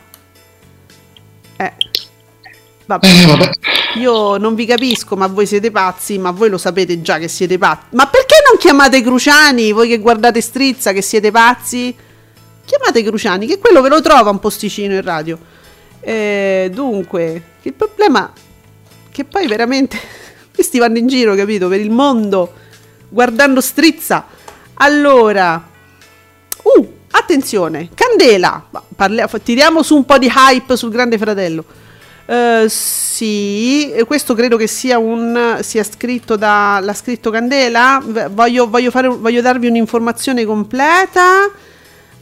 Eh Vabbè. Eh, vabbè. Io non vi capisco, ma voi siete pazzi, ma voi lo sapete già che siete pazzi. Ma perché non chiamate Cruciani, voi che guardate Strizza, che siete pazzi? Chiamate Cruciani, che quello ve lo trova un posticino in radio. Eh, dunque, il problema che poi veramente questi vanno in giro, capito, per il mondo guardando Strizza. Allora, uh, attenzione, Candela, Parle- tiriamo su un po' di hype sul Grande Fratello. Uh, sì, questo credo che sia un sia scritto da l'ha scritto Candela. Voglio, voglio, fare, voglio darvi un'informazione completa.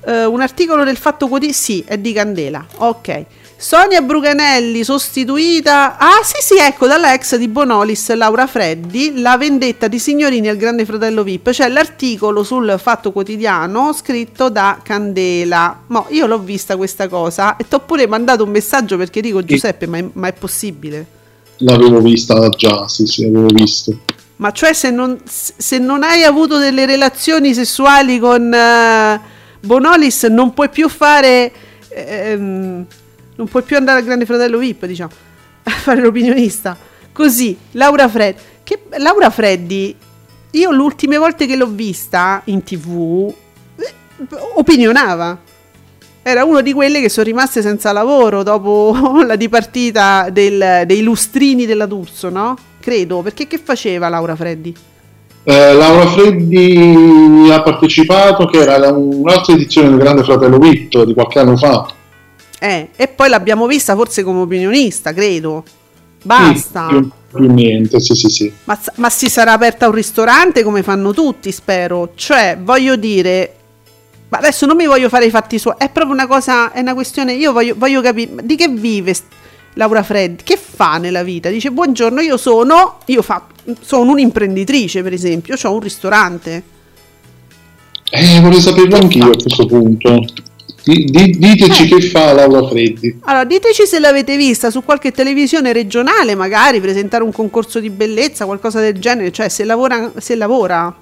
Uh, un articolo del Fatto Quotidiano. Sì, è di Candela. Ok, Sonia Bruganelli sostituita. Ah, sì, sì, ecco, dalla ex di Bonolis, Laura Freddi. La vendetta di signorini al Grande Fratello V I P. C'è l'articolo sul Fatto Quotidiano scritto da Candela. Mo, io l'ho vista questa cosa e ti ho pure mandato un messaggio perché dico, Giuseppe, ma è, ma è possibile? L'avevo vista già, sì, sì, l'avevo vista. Ma cioè, se non, se non hai avuto delle relazioni sessuali con uh, Bonolis, non puoi più fare... Ehm, non puoi più andare al Grande Fratello V I P, diciamo, a fare l'opinionista. Così, Laura Freddi, che Laura Freddi, io l'ultime volte che l'ho vista in tv, eh, opinionava. Era uno di quelle che sono rimaste senza lavoro dopo la dipartita del, dei lustrini della D'Urso, no? Credo, perché che faceva Laura Freddi? Eh, Laura Freddi ha partecipato, che era un'altra edizione del Grande Fratello V I P di qualche anno fa. Eh, e poi l'abbiamo vista forse come opinionista, credo. Basta. Sì, più niente, sì, sì, sì. Ma, ma si sarà aperta un ristorante come fanno tutti, spero. Cioè, voglio dire, ma adesso non mi voglio fare i fatti suoi. È proprio una cosa, è una questione. Io voglio, voglio capire di che vive Laura Freddi, che fa nella vita. Dice buongiorno, io sono, io fa, sono un'imprenditrice, per esempio, ho un ristorante. Eh, vorrei saperlo anch'io a questo punto. D- diteci eh. che fa Laura Freddi. Allora diteci se l'avete vista su qualche televisione regionale, magari presentare un concorso di bellezza, qualcosa del genere, cioè se lavora, se lavora.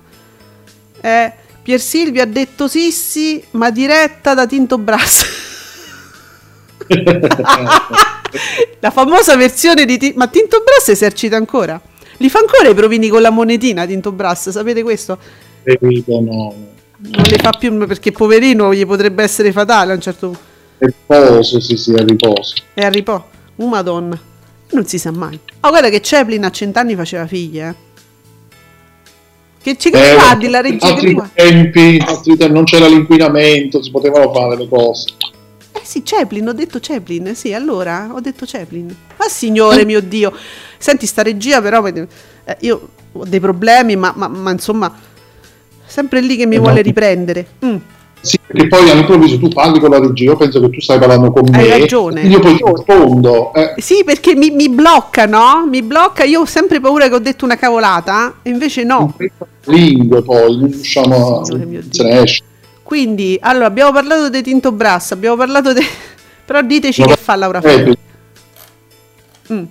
Eh, Pier Silvio ha detto Sissi ma diretta da Tinto Brass. La famosa versione di T- ma Tinto Brass esercita ancora, li fa ancora i provini con la monetina Tinto Brass, sapete questo? Eh, no. Non le fa più perché poverino gli potrebbe essere fatale a un certo punto. È riposo, sì, sì, è a riposo. È a riposo, uh, madonna, non si sa mai. Oh, guarda che Chaplin a cent'anni faceva figlie, eh. Che ci eh, guardi la regia altri che tempi, altri tempi, non c'era l'inquinamento, si potevano fare le cose. Eh sì, Chaplin, ho detto Chaplin, sì, allora ho detto Chaplin. Ma signore mio Dio. Senti, sta regia però, eh, io ho dei problemi, ma, ma, ma insomma, sempre lì che mi vuole riprendere. Mm. Sì, perché poi all'improvviso tu parli con la regia, io penso che tu stai parlando con me. Hai ragione. Io poi rispondo. Eh. Sì, perché mi, mi blocca, no? Mi blocca, io ho sempre paura che ho detto una cavolata, e invece no. Lingue poi, riusciamo sì, a... se ne esce. Quindi, allora, abbiamo parlato di Tinto Brass, abbiamo parlato di... però diteci no, che fa Laura Freddi. Mm.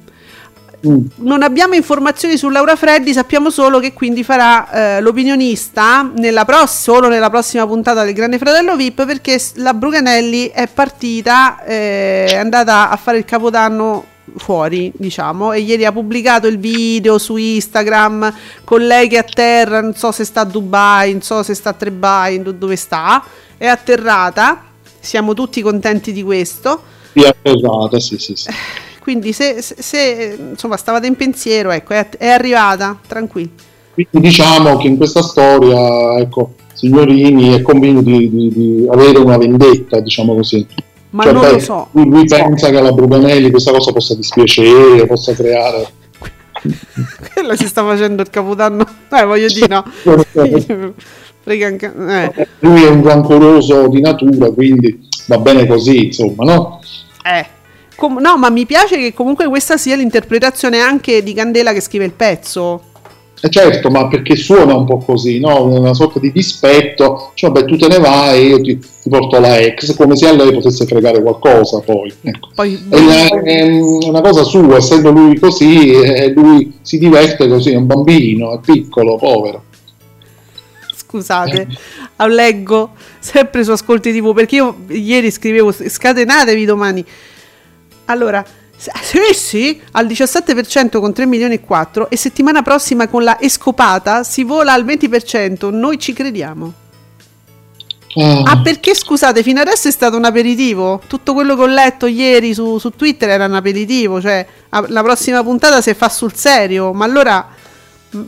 Mm. Non abbiamo informazioni su Laura Freddi, sappiamo solo che quindi farà eh, l'opinionista nella pro- solo nella prossima puntata del Grande Fratello V I P, perché la Bruganelli è partita, eh, è andata a fare il Capodanno fuori, diciamo, e ieri ha pubblicato il video su Instagram con lei che atterra, non so se sta a Dubai, non so se sta a Trebai, dove sta, è atterrata, siamo tutti contenti di questo. Sì, è atterrata, sì, sì, sì. Quindi se, se, se insomma stavate in pensiero, ecco, è, è arrivata, tranquilli. Quindi diciamo che in questa storia, ecco, signorini è convinto di, di, di avere una vendetta, diciamo così. Ma cioè, non beh, lo so. Lui, lui pensa che alla Bruganelli questa cosa possa dispiacere, possa creare... Quella si sta facendo il Capodanno, eh, voglio dire, no. Eh. Lui è un rancoroso di natura, quindi va bene così, insomma, no? Eh. Com- no, ma mi piace che comunque questa sia l'interpretazione anche di Candela che scrive il pezzo. Eh certo, ma perché suona un po' così, no? Una sorta di dispetto, cioè vabbè, tu te ne vai e io ti, ti porto la ex, come se a lei potesse fregare qualcosa poi. Ecco. Poi... È, una, è una cosa sua, essendo lui così, lui si diverte così, è un bambino, è piccolo, povero. Scusate, eh. Leggo sempre su Ascolti tivù, perché io ieri scrivevo scatenatevi domani. Allora, sì, sì, al diciassette per cento con tre milioni e quattro, e settimana prossima con la escopata si vola al venti per cento, noi ci crediamo. Oh. Ah, perché scusate, fino adesso è stato un aperitivo, tutto quello che ho letto ieri su, su Twitter era un aperitivo, cioè la prossima puntata se fa sul serio, ma allora...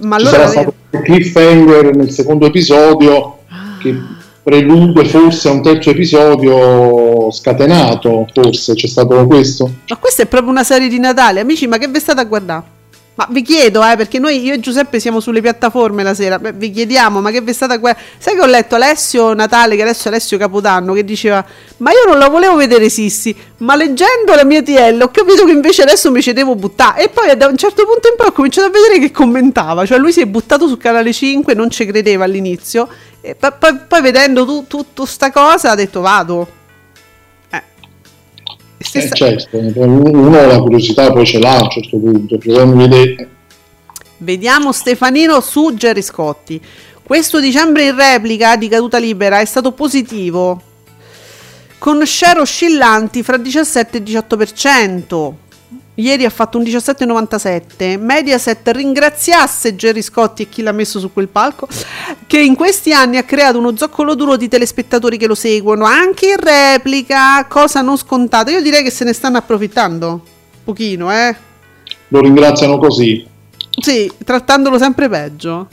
Ma ci allora sarà stato il cliffhanger nel secondo episodio, ah. che... prelude forse a un terzo episodio scatenato, forse c'è stato questo. Ma questa è proprio una serie di Natale, amici, ma che vi state a guardare? Ma vi chiedo, eh, perché noi, io e Giuseppe siamo sulle piattaforme la sera, beh, vi chiediamo, ma che vi state a guardare? Sai che ho letto Alessio Natale, che adesso è Alessio Capodanno, che diceva, ma io non la volevo vedere Sissi, ma leggendo la mia T L ho capito che invece adesso mi ci devo buttare, e poi da un certo punto in poi ho cominciato a vedere che commentava, cioè lui si è buttato su Canale cinque, non ci credeva all'inizio, e p- p- poi vedendo tu, tutto sta cosa ha detto vado. Eh, eh certo, uno la curiosità poi ce l'ha a un certo punto, vediamo. Stefanino su Gerry Scotti, questo dicembre in replica di Caduta Libera è stato positivo con share oscillanti fra diciassette e diciotto per cento, ieri ha fatto un diciassette virgola novantasette. Mediaset ringraziasse Gerry Scotti e chi l'ha messo su quel palco, che in questi anni ha creato uno zoccolo duro di telespettatori che lo seguono anche in replica, cosa non scontata. Io direi che se ne stanno approfittando un pochino, eh? Lo ringraziano così, sì, trattandolo sempre peggio.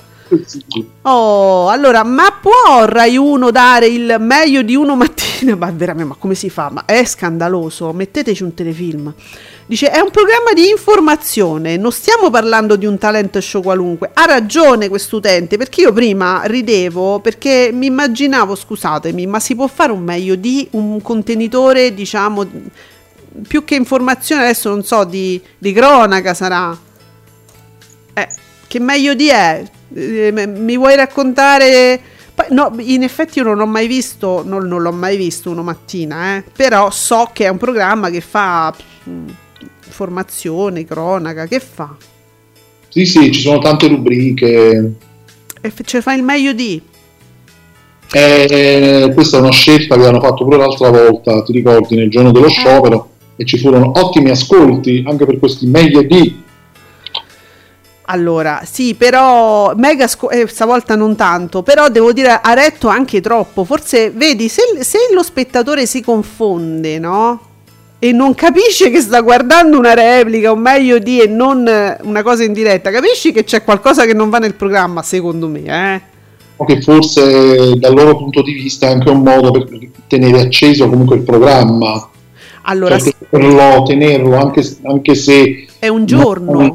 Oh, allora, ma può Rai uno dare il meglio di Uno Mattina? Ma veramente, ma come si fa? Ma è scandaloso, metteteci un telefilm. Dice, è un programma di informazione, non stiamo parlando di un talent show qualunque. Ha ragione quest'utente, perché io prima ridevo, perché mi immaginavo, scusatemi, ma si può fare un meglio di un contenitore, diciamo, più che informazione, adesso non so, di, di cronaca sarà. Eh, che meglio di è? Eh, mi vuoi raccontare... No, in effetti io non ho mai visto, non, non l'ho mai visto Uno Mattina, eh, però so che è un programma che fa... formazione, cronaca, che fa? Sì, sì, ci sono tante rubriche. E ce cioè, fa il meglio di? Eh, questa è una scelta che hanno fatto pure l'altra volta, ti ricordi, nel giorno dello eh. sciopero, e ci furono ottimi ascolti anche per questi meglio di. Allora, sì, però mega sco- eh, stavolta non tanto, però devo dire ha retto anche troppo, forse, vedi, se, se lo spettatore si confonde, no? E non capisce che sta guardando una replica, o meglio di, e non una cosa in diretta, capisci che c'è qualcosa che non va nel programma, secondo me, eh? O che forse dal loro punto di vista è anche un modo per tenere acceso comunque il programma. allora, cioè, tenerlo, tenerlo anche, anche se è un giorno,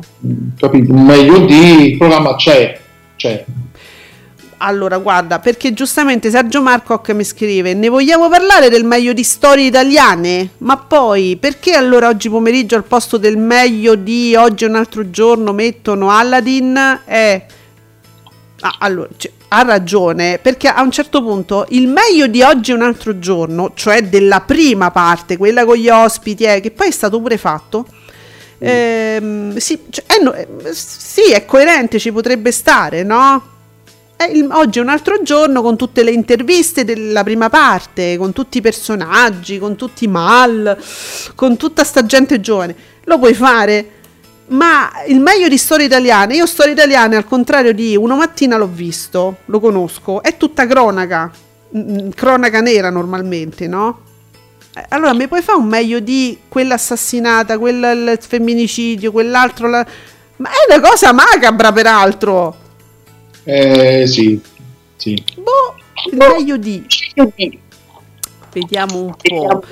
capito? Meglio di, il programma c'è, c'è. Allora guarda, perché giustamente Sergio Marco che mi scrive: ne vogliamo parlare del meglio di Storie Italiane? Ma poi perché allora oggi pomeriggio al posto del meglio di Oggi è un Altro Giorno mettono Aladdin? Eh, ah, allora, cioè, ha ragione, perché a un certo punto il meglio di Oggi è un Altro Giorno, cioè della prima parte, quella con gli ospiti, eh, che poi è stato pure fatto, eh, sì, cioè, eh, no, eh, sì, è coerente, ci potrebbe stare, no? Il, oggi è un altro giorno con tutte le interviste della prima parte, con tutti i personaggi, con tutti i mal, con tutta sta gente giovane, lo puoi fare. Ma il meglio di Storie Italiane, io Storie Italiane al contrario di Uno Mattina l'ho visto, lo conosco, è tutta cronaca, cronaca nera normalmente, no? Allora mi puoi fare un meglio di quell'assassinata, quel femminicidio, quell'altro la... ma è una cosa macabra peraltro. Eh sì, sì. Boh, il meglio di. Vediamo un po'.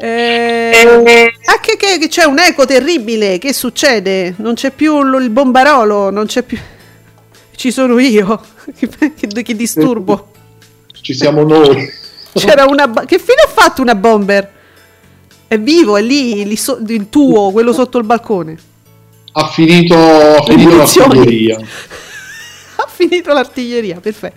Eh, anche che, che c'è un eco terribile. Che succede? Non c'è più l- il bombarolo, non c'è più. Ci sono io. che, che, che disturbo. Ci siamo noi. C'era una. Bo- che fine ha fatto una bomber? È vivo, è lì, lì so- il tuo, quello sotto il balcone. Ha finito, ha finito la storia. Finito l'artiglieria, perfetto,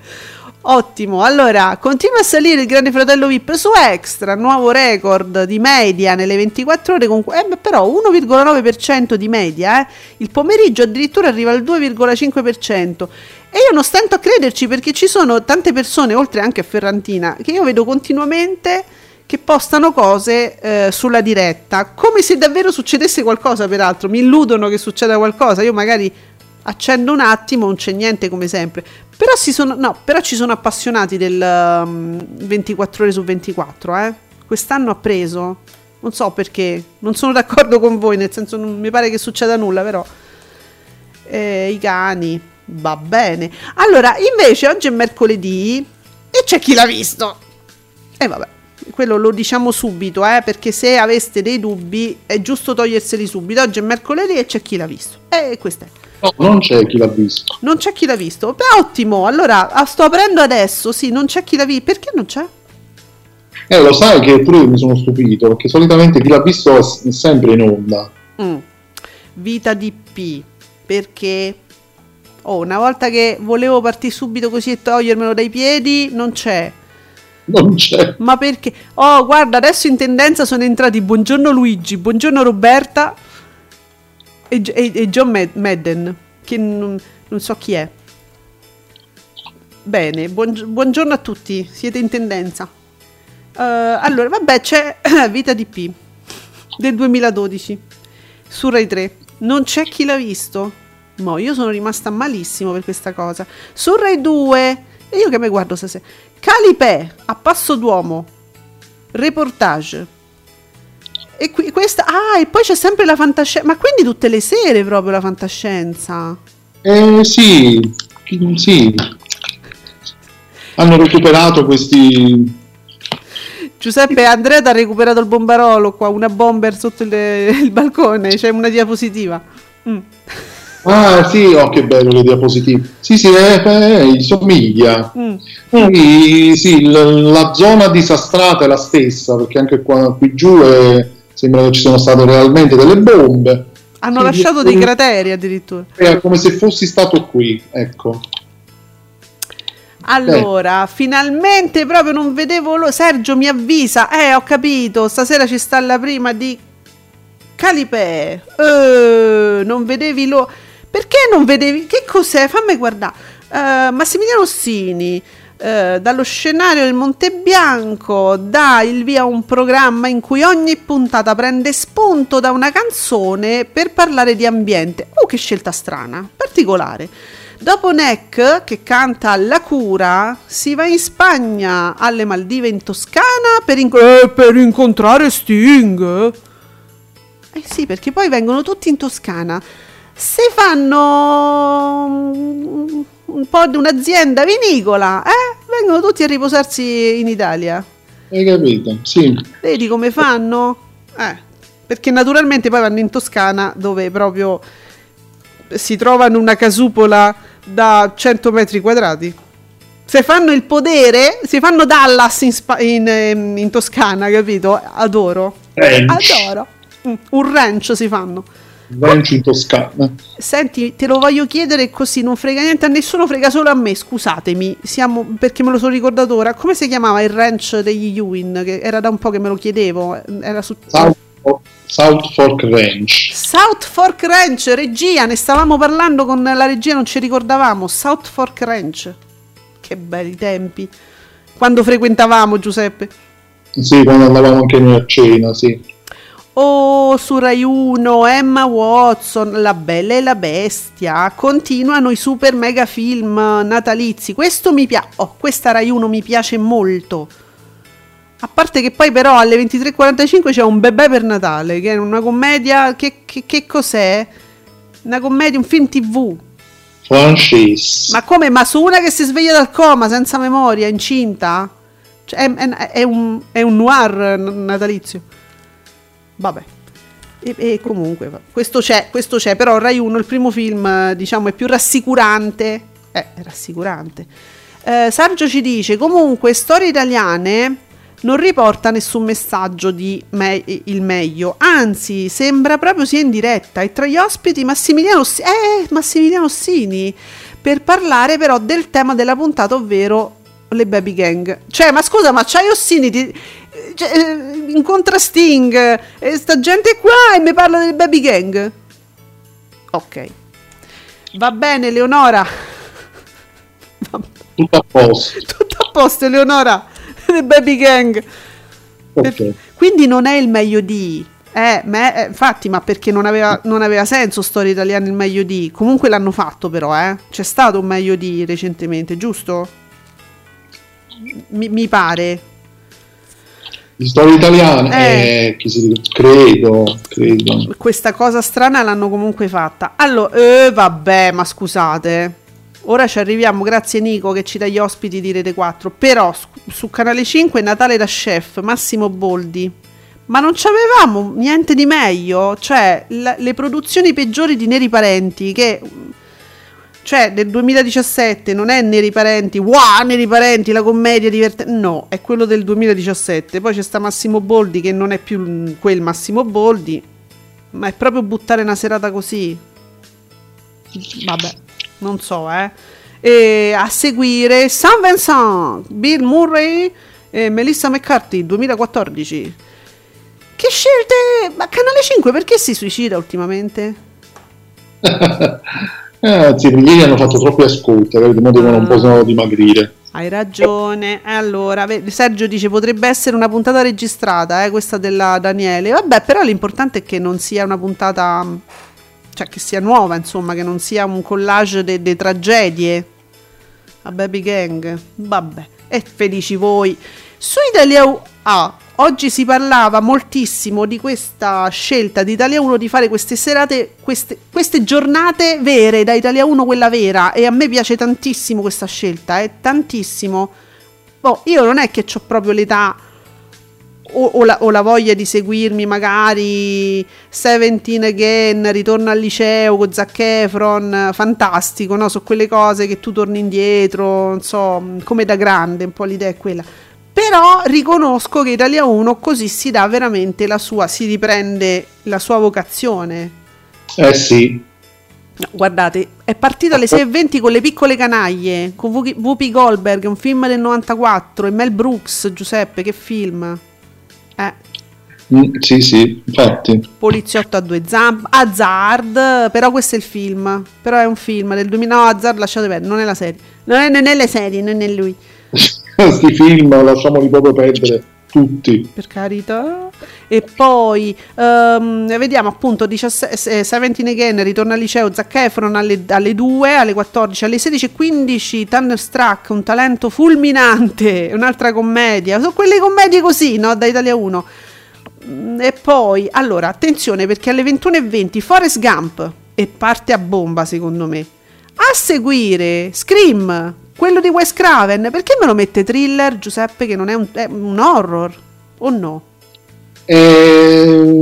ottimo. Allora continua a salire il Grande Fratello VIP su Extra, nuovo record di media nelle ventiquattro ore con eh, però uno virgola nove per cento di media, eh. Il pomeriggio addirittura arriva al due virgola cinque per cento e io non stento a crederci, perché ci sono tante persone, oltre anche a Ferrantina, che io vedo continuamente che postano cose eh, sulla diretta come se davvero succedesse qualcosa. Peraltro mi illudono che succeda qualcosa, io magari accendo un attimo, non c'è niente come sempre, però si sono, no, però ci sono appassionati del um, ventiquattro ore su ventiquattro, eh? Quest'anno ha preso, non so perché, non sono d'accordo con voi, nel senso non mi pare che succeda nulla, però eh, i cani, va bene. Allora invece oggi è mercoledì e c'è Chi l'ha Visto, e eh, vabbè, quello lo diciamo subito, eh, perché se aveste dei dubbi è giusto toglierseli subito. Oggi è mercoledì e c'è Chi l'ha Visto, e eh, questa è. No, non c'è Chi l'ha Visto. Non c'è Chi l'ha Visto. Beh, ottimo. Allora, sto aprendo adesso. Sì, non c'è Chi l'ha Visto. Perché non c'è? Eh, lo sai che pure io mi sono stupito, perché solitamente Chi l'ha Visto è sempre in onda. Mm. Vita di P. Perché? Oh, una volta che volevo partire subito così e togliermelo dai piedi, non c'è. Non c'è. Ma perché? Oh, guarda, adesso in tendenza sono entrati Buongiorno Luigi, Buongiorno Roberta E, e, e John Madden, che non, non so chi è. Bene, buong- buongiorno a tutti, siete in tendenza. Uh, allora, vabbè, c'è Vita di P del duemiladodici su Rai tre. Non c'è Chi l'ha Visto. No, io sono rimasta malissimo per questa cosa. Su Rai due, e io che mi guardo stasera, Calipè a Passo d'Uomo, Reportage. E qui, questa, ah, e poi c'è sempre la fantascienza. Ma quindi tutte le sere proprio la fantascienza? Eh sì, sì. Hanno recuperato questi. Giuseppe Andretta ha recuperato il bombarolo qua, una bomber sotto il, il balcone, c'è cioè una diapositiva. Mm. Ah sì, oh che bello le diapositive. Sì sì, eh, eh, somiglia. Mm. Quindi, sì, l- la zona disastrata è la stessa, perché anche qua qui giù è... sembra che ci sono state realmente delle bombe. Hanno quindi lasciato dei crateri addirittura. È come se fossi stato qui, ecco. Allora, eh. finalmente proprio non vedevo lo... Sergio mi avvisa. Eh, ho capito, stasera ci sta la prima di Calipè. Eh, non vedevi lo... Perché non vedevi? Che cos'è? Fammi guardare. Uh, Massimiliano Ossini. Uh, dallo scenario del Monte Bianco dà il via a un programma in cui ogni puntata prende spunto da una canzone per parlare di ambiente. Oh, che scelta strana, particolare. Dopo Neck che canta La Cura, si va in Spagna, alle Maldive, in Toscana per, inc- eh, per incontrare Sting. Eh sì, perché poi vengono tutti in Toscana. Se fanno... un po' di un'azienda vinicola, eh? Vengono tutti a riposarsi in Italia. Hai capito? Sì. Vedi come fanno? eh, perché naturalmente poi vanno in Toscana, dove proprio si trovano una casupola da cento metri quadrati. Se fanno il podere, se fanno Dallas in, spa- in, in Toscana, capito? Adoro. Ranch. Adoro. Un ranch si fanno. Un ranch in Toscana. Senti, te lo voglio chiedere così, non frega niente a nessuno, frega solo a me, scusatemi. Siamo, perché me lo sono ricordato ora. Come si chiamava il ranch degli Ewing? Che era da un po' che me lo chiedevo. Era su... South, Fork, South Fork Ranch. South Fork Ranch, regia, ne stavamo parlando con la regia, non ci ricordavamo. South Fork Ranch. Che belli tempi, quando frequentavamo, Giuseppe. Sì, quando andavamo anche noi a cena, sì. Oh, su Rai uno, Emma Watson, La Bella e la Bestia. Continuano i super mega film natalizi. Questo mi piace. Oh, questa Rai uno mi piace molto. A parte che poi però alle ventitré e quarantacinque c'è Un bebè per Natale, che è una commedia. Che, che, che cos'è? Una commedia, un film tivù. Francis. Ma come? Ma su una che si sveglia dal coma senza memoria, incinta? Cioè, è, è, è, un, è un noir natalizio. Vabbè. E, e comunque, questo c'è, questo c'è. Però Rai uno, il primo film, diciamo, è più rassicurante. Eh, è rassicurante. Eh, Sergio ci dice, comunque, Storie Italiane non riporta nessun messaggio di me- il meglio, anzi sembra proprio sia in diretta, e tra gli ospiti Massimiliano, S- eh, Massimiliano Sini, per parlare però del tema della puntata, ovvero le baby gang. Cioè, ma scusa, ma c'hai Ossini ti, cioè, in contrasting, e sta gente qua e mi parla delle baby gang? Ok, va bene Eleonora, tutto a posto, tutto a posto Eleonora, The baby gang, okay. Quindi non è il meglio di, eh, ma è, infatti, ma perché non aveva, non aveva senso Storie Italiane il meglio di. Comunque l'hanno fatto però, eh. C'è stato un meglio di recentemente, giusto? Mi, mi pare di Storie Italiane, eh. Eh, credo, credo questa cosa strana l'hanno comunque fatta. Allora, eh, vabbè, ma scusate. Ora ci arriviamo, grazie Nico che ci dà gli ospiti di Rete quattro. Però su, su Canale cinque Natale da Chef, Massimo Boldi. Ma non c'avevamo niente di meglio? Cioè, la, le produzioni peggiori di Neri Parenti, che, cioè, del duemiladiciassette, non è Neri Parenti, wow, Neri Parenti, la commedia divertente. No, è quello del duemiladiciassette. Poi c'è sta Massimo Boldi, che non è più quel Massimo Boldi, ma è proprio buttare una serata così. Vabbè. Non so, eh. E a seguire Saint Vincent, Bill Murray e Melissa McCarthy, duemilaquattordici. Che scelte! Ma Canale cinque perché si suicida ultimamente? eh, sì, ieri hanno fatto troppi ascolti, avete modo che non possono dimagrire. Hai ragione. Allora, Sergio dice potrebbe essere una puntata registrata, eh, questa della Daniele. Vabbè, però l'importante è che non sia una puntata, cioè che sia nuova, insomma, che non sia un collage de, de tragedie a baby gang. Vabbè, e felici voi. Su Italia uno, ah, oggi si parlava moltissimo di questa scelta di Italia uno di fare queste serate, queste, queste giornate vere, da Italia uno quella vera, e a me piace tantissimo questa scelta, eh, tantissimo. Boh, io non è che c'ho proprio l'età O, o, la, o la voglia di seguirmi magari Seventeen Again, Ritorno al liceo con Zac Efron, fantastico, no? Sono quelle cose che tu torni indietro, non so, come da grande, un po' l'idea è quella. Però riconosco che Italia uno così si dà veramente la sua, si riprende la sua vocazione. Eh sì. No, guardate, è partita alle sei e venti con Le piccole canaglie, con Whoopi Goldberg, un film del novantaquattro, e Mel Brooks, Giuseppe, che film. Eh. Mm, sì, sì, infatti. Poliziotto a due zampe, Hazard, però questo è il film, però è un film del duemila, no, Hazard lasciate perdere, non è la serie, non è nelle serie, non è lui. Questi film lasciamoli proprio perdere tutti, per carità. E poi um, vediamo appunto diciassette, Seventeen Again, Ritorno al liceo, Zac Efron alle, alle due, alle quattordici, alle sedici e quindici Thunderstruck, Un talento fulminante, un'altra commedia. Sono quelle commedie così, no, da Italia uno. E poi, allora, attenzione, perché alle ventuno e venti Forrest Gump, e parte a bomba secondo me. A seguire Scream, quello di Wes Craven. Perché me lo mette thriller, Giuseppe, che non è un, è un horror? O no? Eh,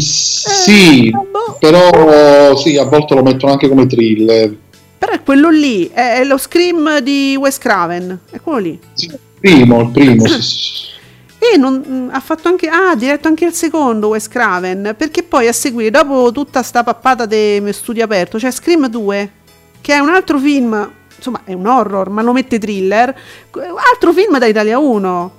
sì, eh, boh. Però sì, a volte lo mettono anche come thriller. Però è quello lì, è lo Scream di Wes Craven, è quello lì. Sì, il primo, il primo, sì, sì. E non, ha fatto anche, ah, diretto anche il secondo Wes Craven, perché poi a seguire, dopo tutta sta pappata di Studio Aperto, c'è Scream due, che è un altro film, insomma è un horror, ma lo mette thriller, altro film da Italia uno.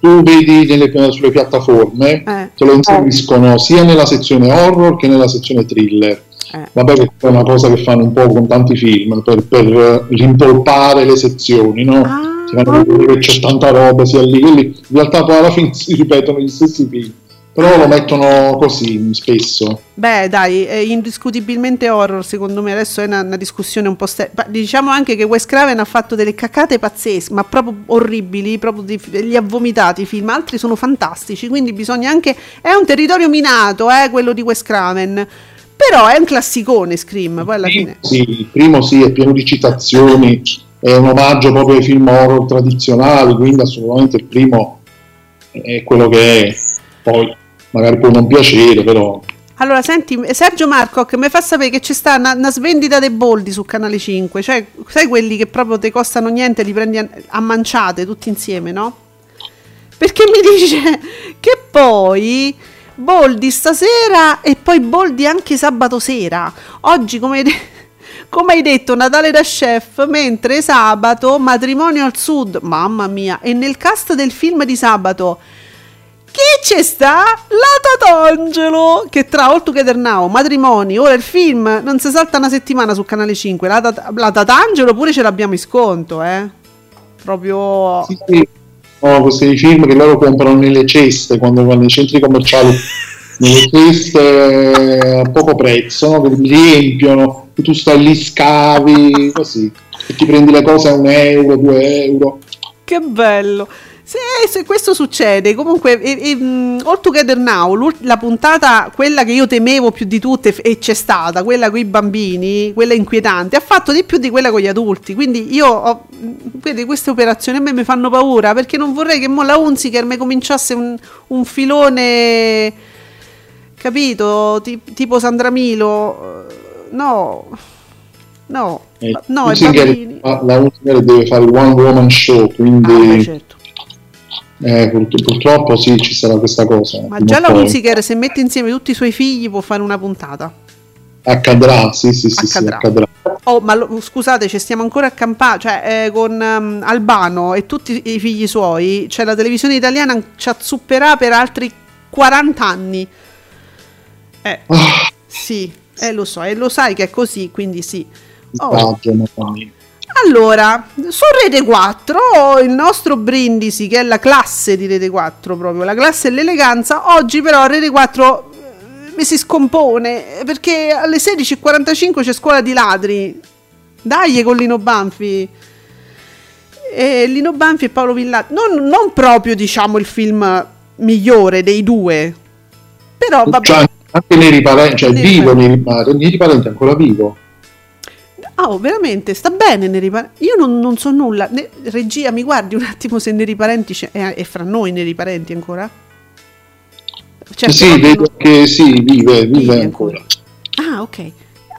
Tu vedi nelle, sulle piattaforme, eh. te lo inseriscono sia nella sezione horror che nella sezione thriller. Eh. Vabbè, che è una cosa che fanno un po' con tanti film per, per rimpolpare le sezioni, no? Ah. Si fanno vedere che c'è tanta roba sia lì, quelli in realtà poi alla fine si ripetono gli stessi film, però lo mettono così spesso. Beh dai, è indiscutibilmente horror, secondo me adesso è una, una discussione un po' ster- diciamo anche che Wes Craven ha fatto delle cacate pazzesche, ma proprio orribili, proprio di, li ha vomitati i film, altri sono fantastici, quindi bisogna anche, è un territorio minato, eh, quello di Wes Craven. Però è un classicone Scream, poi alla fine. Sì, il primo sì, è pieno di citazioni, è un omaggio proprio ai film horror tradizionali, quindi assolutamente il primo è quello che è, poi magari può non piacere, però... Allora, senti, Sergio Marco, che mi fa sapere che ci sta una, una svendita dei boldi su Canale cinque, cioè, sai quelli che proprio te costano niente, li prendi a, a manciate tutti insieme, no? Perché mi dice che poi... Boldi stasera e poi Boldi anche sabato sera. Oggi, come hai, de- come hai detto, Natale da chef, mentre sabato Matrimonio al Sud, mamma mia, e nel cast del film di sabato chi ci sta? Lato Angelo, che tra All Together Now, Matrimoni, ora il film, non si salta una settimana su Canale cinque. Lato Angelo pure ce l'abbiamo in sconto, eh? Proprio... Sì, sì. No, questi film che loro comprano nelle ceste quando vanno nei centri commerciali, nelle ceste a poco prezzo, no? Che li riempiono, che tu stai lì, scavi così e ti prendi le cose a un euro, due euro. Che bello! Se, se questo succede, comunque, e, e, All Together Now, la puntata, quella che io temevo più di tutte, e c'è stata, quella con i bambini, quella inquietante, ha fatto di più di quella con gli adulti, quindi io ho, quindi queste operazioni a me mi fanno paura, perché non vorrei che mo la Hunziker mi cominciasse un, un filone, capito, Ti, tipo Sandra Milo, no, no, eh, no, i bambini. La Hunziker deve fare il One Woman Show, quindi... Ah, certo. Eh, pur- purtroppo sì, ci sarà questa cosa. Ma già la Hunziker, se mette insieme tutti i suoi figli, può fare una puntata. Accadrà, sì, sì, sì, accadrà. Sì, accadrà. Oh, ma lo, scusate, ci stiamo ancora a campare, cioè eh, con um, Albano e tutti i figli suoi, cioè la televisione italiana ci azzupperà per altri quaranta anni. Eh, ah. Sì, eh, lo so, e eh, lo sai che è così, quindi sì. Oh. Allora, su Rete quattro il nostro Brindisi, che è la classe di Rete quattro, proprio la classe e l'eleganza. Oggi però Rete quattro mi si scompone, perché alle sedici e quarantacinque c'è Scuola di Ladri. Dai con Lino Banfi, e Lino Banfi e Paolo Villati, non, non proprio diciamo il film migliore dei due, però vabbè. Cioè, anche Neri Parenti, cioè vivo Neri Parenti, ancora vivo. Oh, veramente, sta bene Neri Parenti. Io non, non so nulla. Ne, regia, mi guardi un attimo se Neri Parenti è, è fra noi Neri Parenti ancora? Certo, sì, vedo non... che sì, vive, vive, vive ancora. ancora. Ah, ok.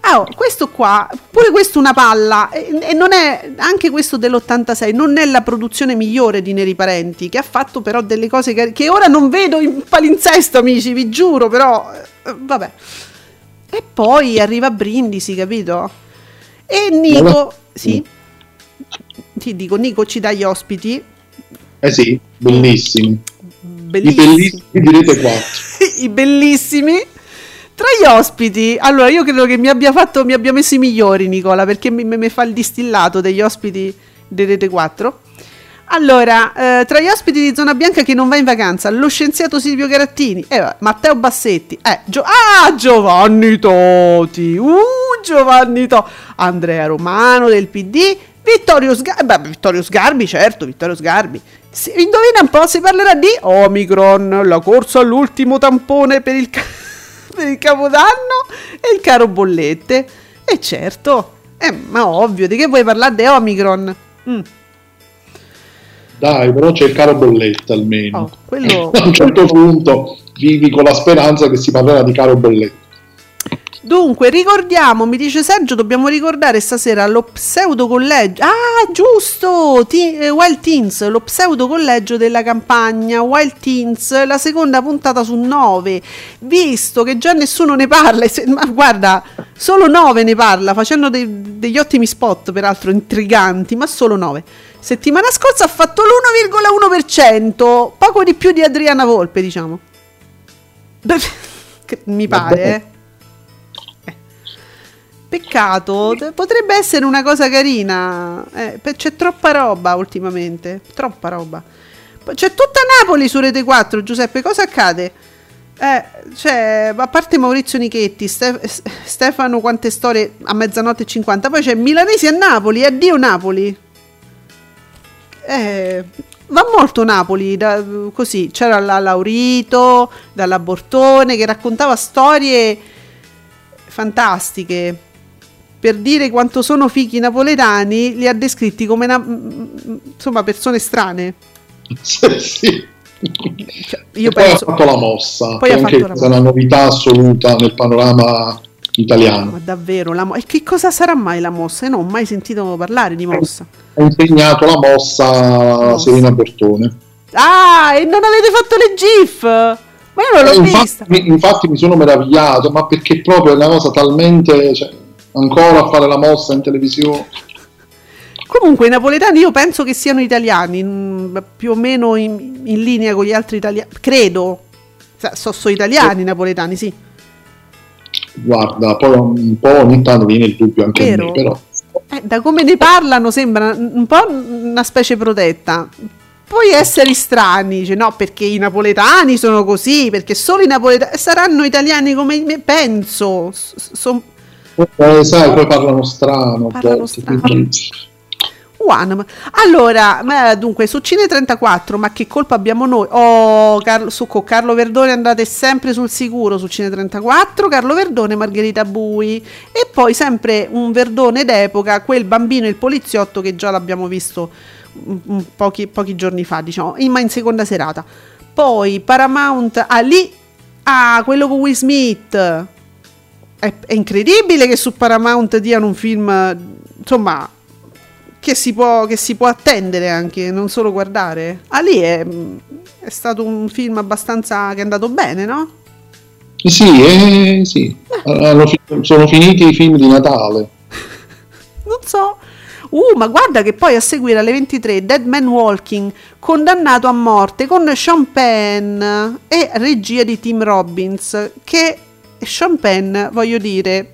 Ah, oh, questo qua, pure questo una palla. E, e non è, anche questo dell'ottantasei, non è la produzione migliore di Neri Parenti, che ha fatto però delle cose che, che ora non vedo in palinsesto, amici, vi giuro, però vabbè. E poi arriva Brindisi, capito? E Nico, sì, ti dico, Nico ci dà gli ospiti. Eh sì, bellissimi. bellissimi. I bellissimi di Rete quattro. I bellissimi. Tra gli ospiti, allora io credo che mi abbia fatto, mi abbia messo i migliori Nicola, perché mi, mi fa il distillato degli ospiti di Rete quattro. Allora, eh, tra gli ospiti di Zona Bianca che non va in vacanza, lo scienziato Silvio Garattini, eh, Matteo Bassetti, eh, Gio- ah, Giovanni Toti, uh, Giovanni Toti, Andrea Romano del P D, Vittorio Sgarbi, beh, Vittorio Sgarbi, certo, Vittorio Sgarbi. Se, indovina un po', si parlerà di Omicron, la corsa all'ultimo tampone per il, ca- per il Capodanno e il caro bollette, e eh, certo, eh, ma ovvio, di che vuoi parlare di Omicron? Mm. Dai, però c'è il caro bolletta almeno, oh, quello... a un certo punto vivi con la speranza che si parlerà di caro bolletto. Dunque, ricordiamo, mi dice Sergio, dobbiamo ricordare stasera lo pseudo collegio. Ah, giusto! T- Wild Teens, lo pseudo collegio della campagna. Wild Teens, la seconda puntata su nove. Visto che già nessuno ne parla, se, ma guarda, solo nove ne parla, facendo de- degli ottimi spot, peraltro intriganti, ma solo nove. Settimana scorsa ha fatto l'uno virgola uno per cento, poco di più di Adriana Volpe, diciamo. Mi pare, eh. Peccato, potrebbe essere una cosa carina, eh, c'è troppa roba ultimamente, troppa roba. C'è tutta Napoli su Rete quattro, Giuseppe, cosa accade? Eh, cioè, a parte Maurizio Nichetti, Stef- Stefano quante storie a mezzanotte e cinquanta, poi c'è Milanesi a Napoli, addio Napoli. Eh, va molto Napoli, da, così, c'era la Laurito, dalla Bortone che raccontava storie fantastiche. Per dire quanto sono fichi napoletani, li ha descritti come na- insomma persone strane. Sì, sì. Cioè, io poi penso... ha fatto la mossa, poi che anche la mossa. È una novità assoluta nel panorama italiano. Ma davvero, la mo- e che cosa sarà mai la mossa? Io non ho mai sentito parlare di mossa. Ha insegnato la mossa a Serena Bertone. Ah, e non avete fatto le gif? Ma io non l'ho eh, vista. Infatti, infatti mi sono meravigliato, ma perché proprio è una cosa talmente... Cioè, ancora a fare la mossa in televisione. Comunque i napoletani io penso che siano italiani, mh, più o meno in, in linea con gli altri italiani, credo. Sono so, so italiani, eh. Napoletani, sì. Guarda, poi un po' ogni tanto viene il dubbio anche Vero? a me, però. Eh, da come ne parlano sembra un po' una specie protetta. Puoi essere strani, dice, no, perché i napoletani sono così, perché solo i napoletani saranno italiani come me, penso. Sono Eh, sai, poi parlano strano. Parlano beh, strano. One. Allora, ma dunque, su Cine trentaquattro, ma che colpa abbiamo noi? Oh, Carlo, su Carlo Verdone andate sempre sul sicuro su Cine trentaquattro, Carlo Verdone, Margherita Bui. E poi sempre un Verdone d'epoca, quel bambino e il poliziotto che già l'abbiamo visto pochi, pochi giorni fa, diciamo, in, ma in seconda serata. Poi Paramount, ah lì, ah, quello con Will Smith. È, è incredibile che su Paramount diano un film, insomma, che si può, che si può attendere anche, non solo guardare. Ah, lì è, è stato un film abbastanza che è andato bene, no? Sì, eh, sì. Eh. Sono finiti i film di Natale. Non so. Uh, ma guarda che poi a seguire alle ventitré Dead Man Walking, condannato a morte, con Sean Penn e regia di Tim Robbins, che... E Sean Penn, voglio dire,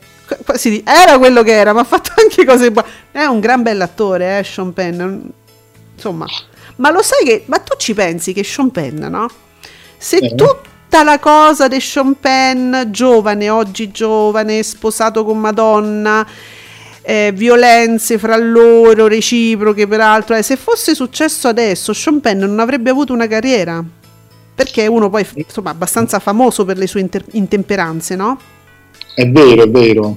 era quello che era, ma ha fatto anche cose buone. È un gran bell'attore, eh, Sean Penn. Insomma, ma lo sai che, ma tu ci pensi che Sean Penn, no? Se eh. tutta la cosa di Sean Penn, giovane, oggi giovane, sposato con Madonna, eh, violenze fra loro, reciproche peraltro, eh, se fosse successo adesso, Sean Penn non avrebbe avuto una carriera. Perché uno poi, insomma, abbastanza famoso per le sue inter- intemperanze, no? È vero, è vero.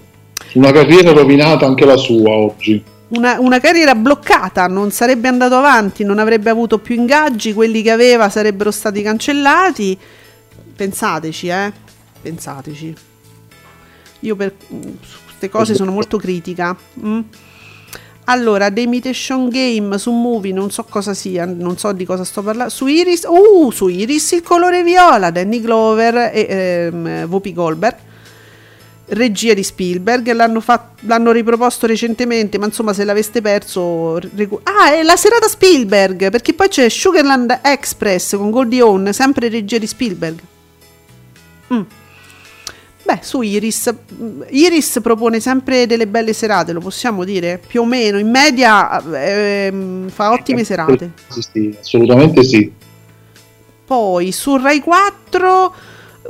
Una carriera rovinata anche la sua oggi. Una, una carriera bloccata, non sarebbe andato avanti, non avrebbe avuto più ingaggi, quelli che aveva sarebbero stati cancellati. Pensateci, eh? Pensateci. Io per queste cose sono molto critica. Mm? Allora, The Imitation Game su Movie, non so cosa sia, non so di cosa sto parlando. Su Iris, uh, su Iris il colore viola, Danny Glover e ehm, Whoopi Goldberg, regia di Spielberg, l'hanno, fatto, l'hanno riproposto recentemente, ma insomma se l'aveste perso... Recu- ah, è la serata Spielberg, perché poi c'è Sugarland Express con Goldie Hawn, sempre regia di Spielberg. Mm. Beh, su Iris, Iris propone sempre delle belle serate, lo possiamo dire? Più o meno, in media eh, fa ottime serate. Sì, sì, assolutamente sì. Poi, su Rai quattro,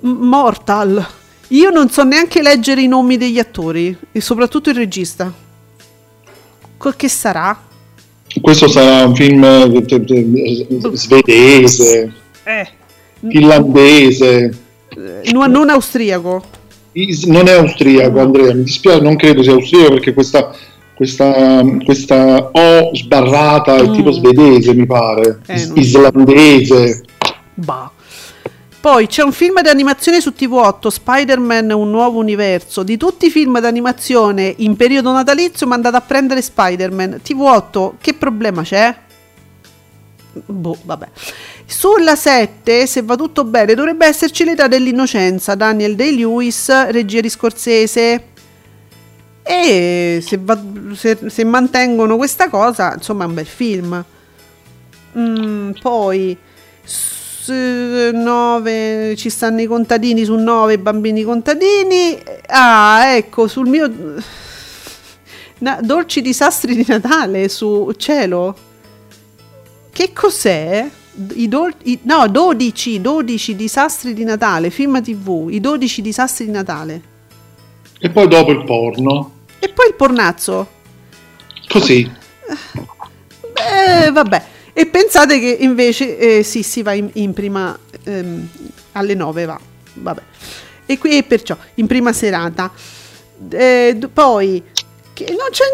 Mortal. Io non so neanche leggere i nomi degli attori, e soprattutto il regista. Che sarà? Questo sarà un film svedese, eh. finlandese. No, non austriaco. Non è austriaco, Andrea, mi dispiace, non credo sia austriaco perché questa questa questa O sbarrata è mm. tipo svedese, mi pare, eh, islandese. Bah. Poi c'è un film d'animazione su T V otto, Spider-Man Un Nuovo Universo. Di tutti i film d'animazione in periodo natalizio mi è andato a prendere Spider-Man. T V otto, che problema c'è? Boh, vabbè. Sulla sette, se va tutto bene, dovrebbe esserci L'età dell'innocenza, Daniel Day-Lewis, regia di Scorsese. E se, va, se, se mantengono questa cosa, insomma è un bel film. Mm, poi nove, ci stanno i contadini su nove, i bambini contadini. Ah, ecco, sul mio na, dolci disastri di Natale su Cielo. Che cos'è? I dol- i, no, dodici, dodici disastri di Natale, film tivù, i dodici disastri di Natale. E poi dopo il porno. E poi il pornazzo. Così. Beh, vabbè. E pensate che invece eh, Sissi va in, in prima, ehm, alle nove va, vabbè. E qui e perciò, in prima serata. Eh, poi, che non c'è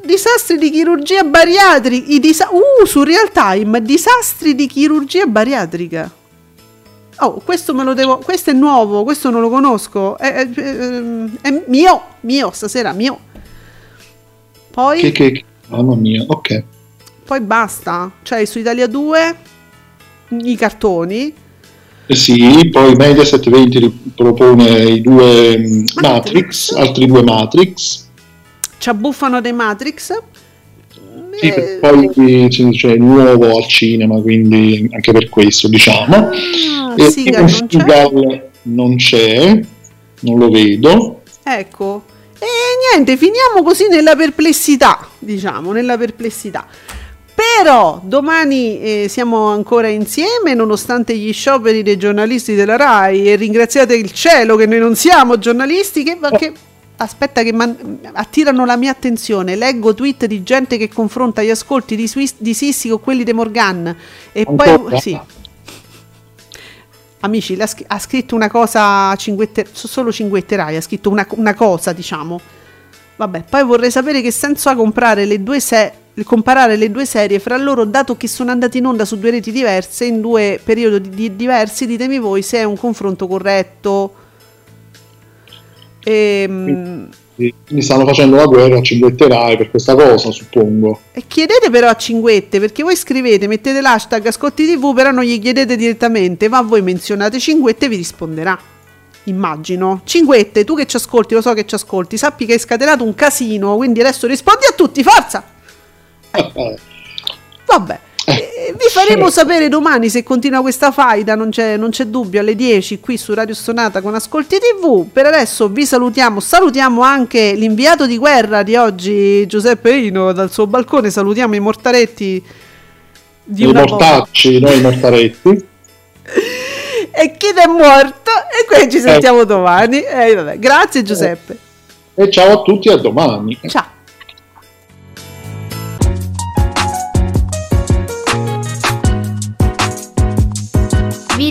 niente... Disastri di chirurgia bariatrica. I disa- uh, su Real Time. Disastri di chirurgia bariatrica. Oh, questo me lo devo. Questo è nuovo. Questo non lo conosco. È, è, è mio. Mio, stasera mio. Poi. Che, che, che. Mamma mia, ok. Poi basta. Cioè, su Italia due. I cartoni. Eh sì, poi Mediaset venti propone i due Matrix. Matrix, altri due Matrix. Ci abbuffano dei Matrix. Sì, e... poi c'è il nuovo al cinema, quindi anche per questo diciamo. Ah, e sì, non, c'è. non c'è, non lo vedo. Ecco, e niente, finiamo così nella perplessità, diciamo, nella perplessità. Però domani eh, siamo ancora insieme nonostante gli scioperi dei giornalisti della Rai, e ringraziate il cielo che noi non siamo giornalisti che... che... Aspetta che man- attirano la mia attenzione. Leggo tweet di gente che confronta gli ascolti di, Swiss- di Sissi con quelli di Morgan. E ancora? Poi sì. Amici, sch- ha scritto una cosa cinguette- solo cinguetterai, ha scritto una, una cosa, diciamo. Vabbè, poi vorrei sapere che senso ha comprare le due se- comparare le due serie fra loro, dato che sono andate in onda su due reti diverse in due periodi di- di- diversi. Ditemi voi se è un confronto corretto. Ehm, mi stanno facendo la guerra a Cinguette Rai per questa cosa, suppongo. E chiedete però a Cinguette, perché voi scrivete, mettete l'hashtag Ascolti tivù, però non gli chiedete direttamente, ma voi menzionate Cinguette e vi risponderà, immagino. Cinguette, tu che ci ascolti, lo so che ci ascolti, sappi che hai scatenato un casino, quindi adesso rispondi a tutti, forza! Eh. Eh. Vabbè, eh. vi faremo eh. sapere domani se continua questa faida, non c'è, non c'è dubbio, alle dieci qui su Radio Stonata con Ascolti tivù. Per adesso vi salutiamo, salutiamo anche l'inviato di guerra di oggi, Giuseppe Ino, dal suo balcone. Salutiamo i mortaretti di I mortacci, noi mortaretti. E chi è morto? E qui ci sentiamo eh. domani. Eh, vabbè. Grazie Giuseppe. Eh. E ciao a tutti, a domani. Ciao. Vi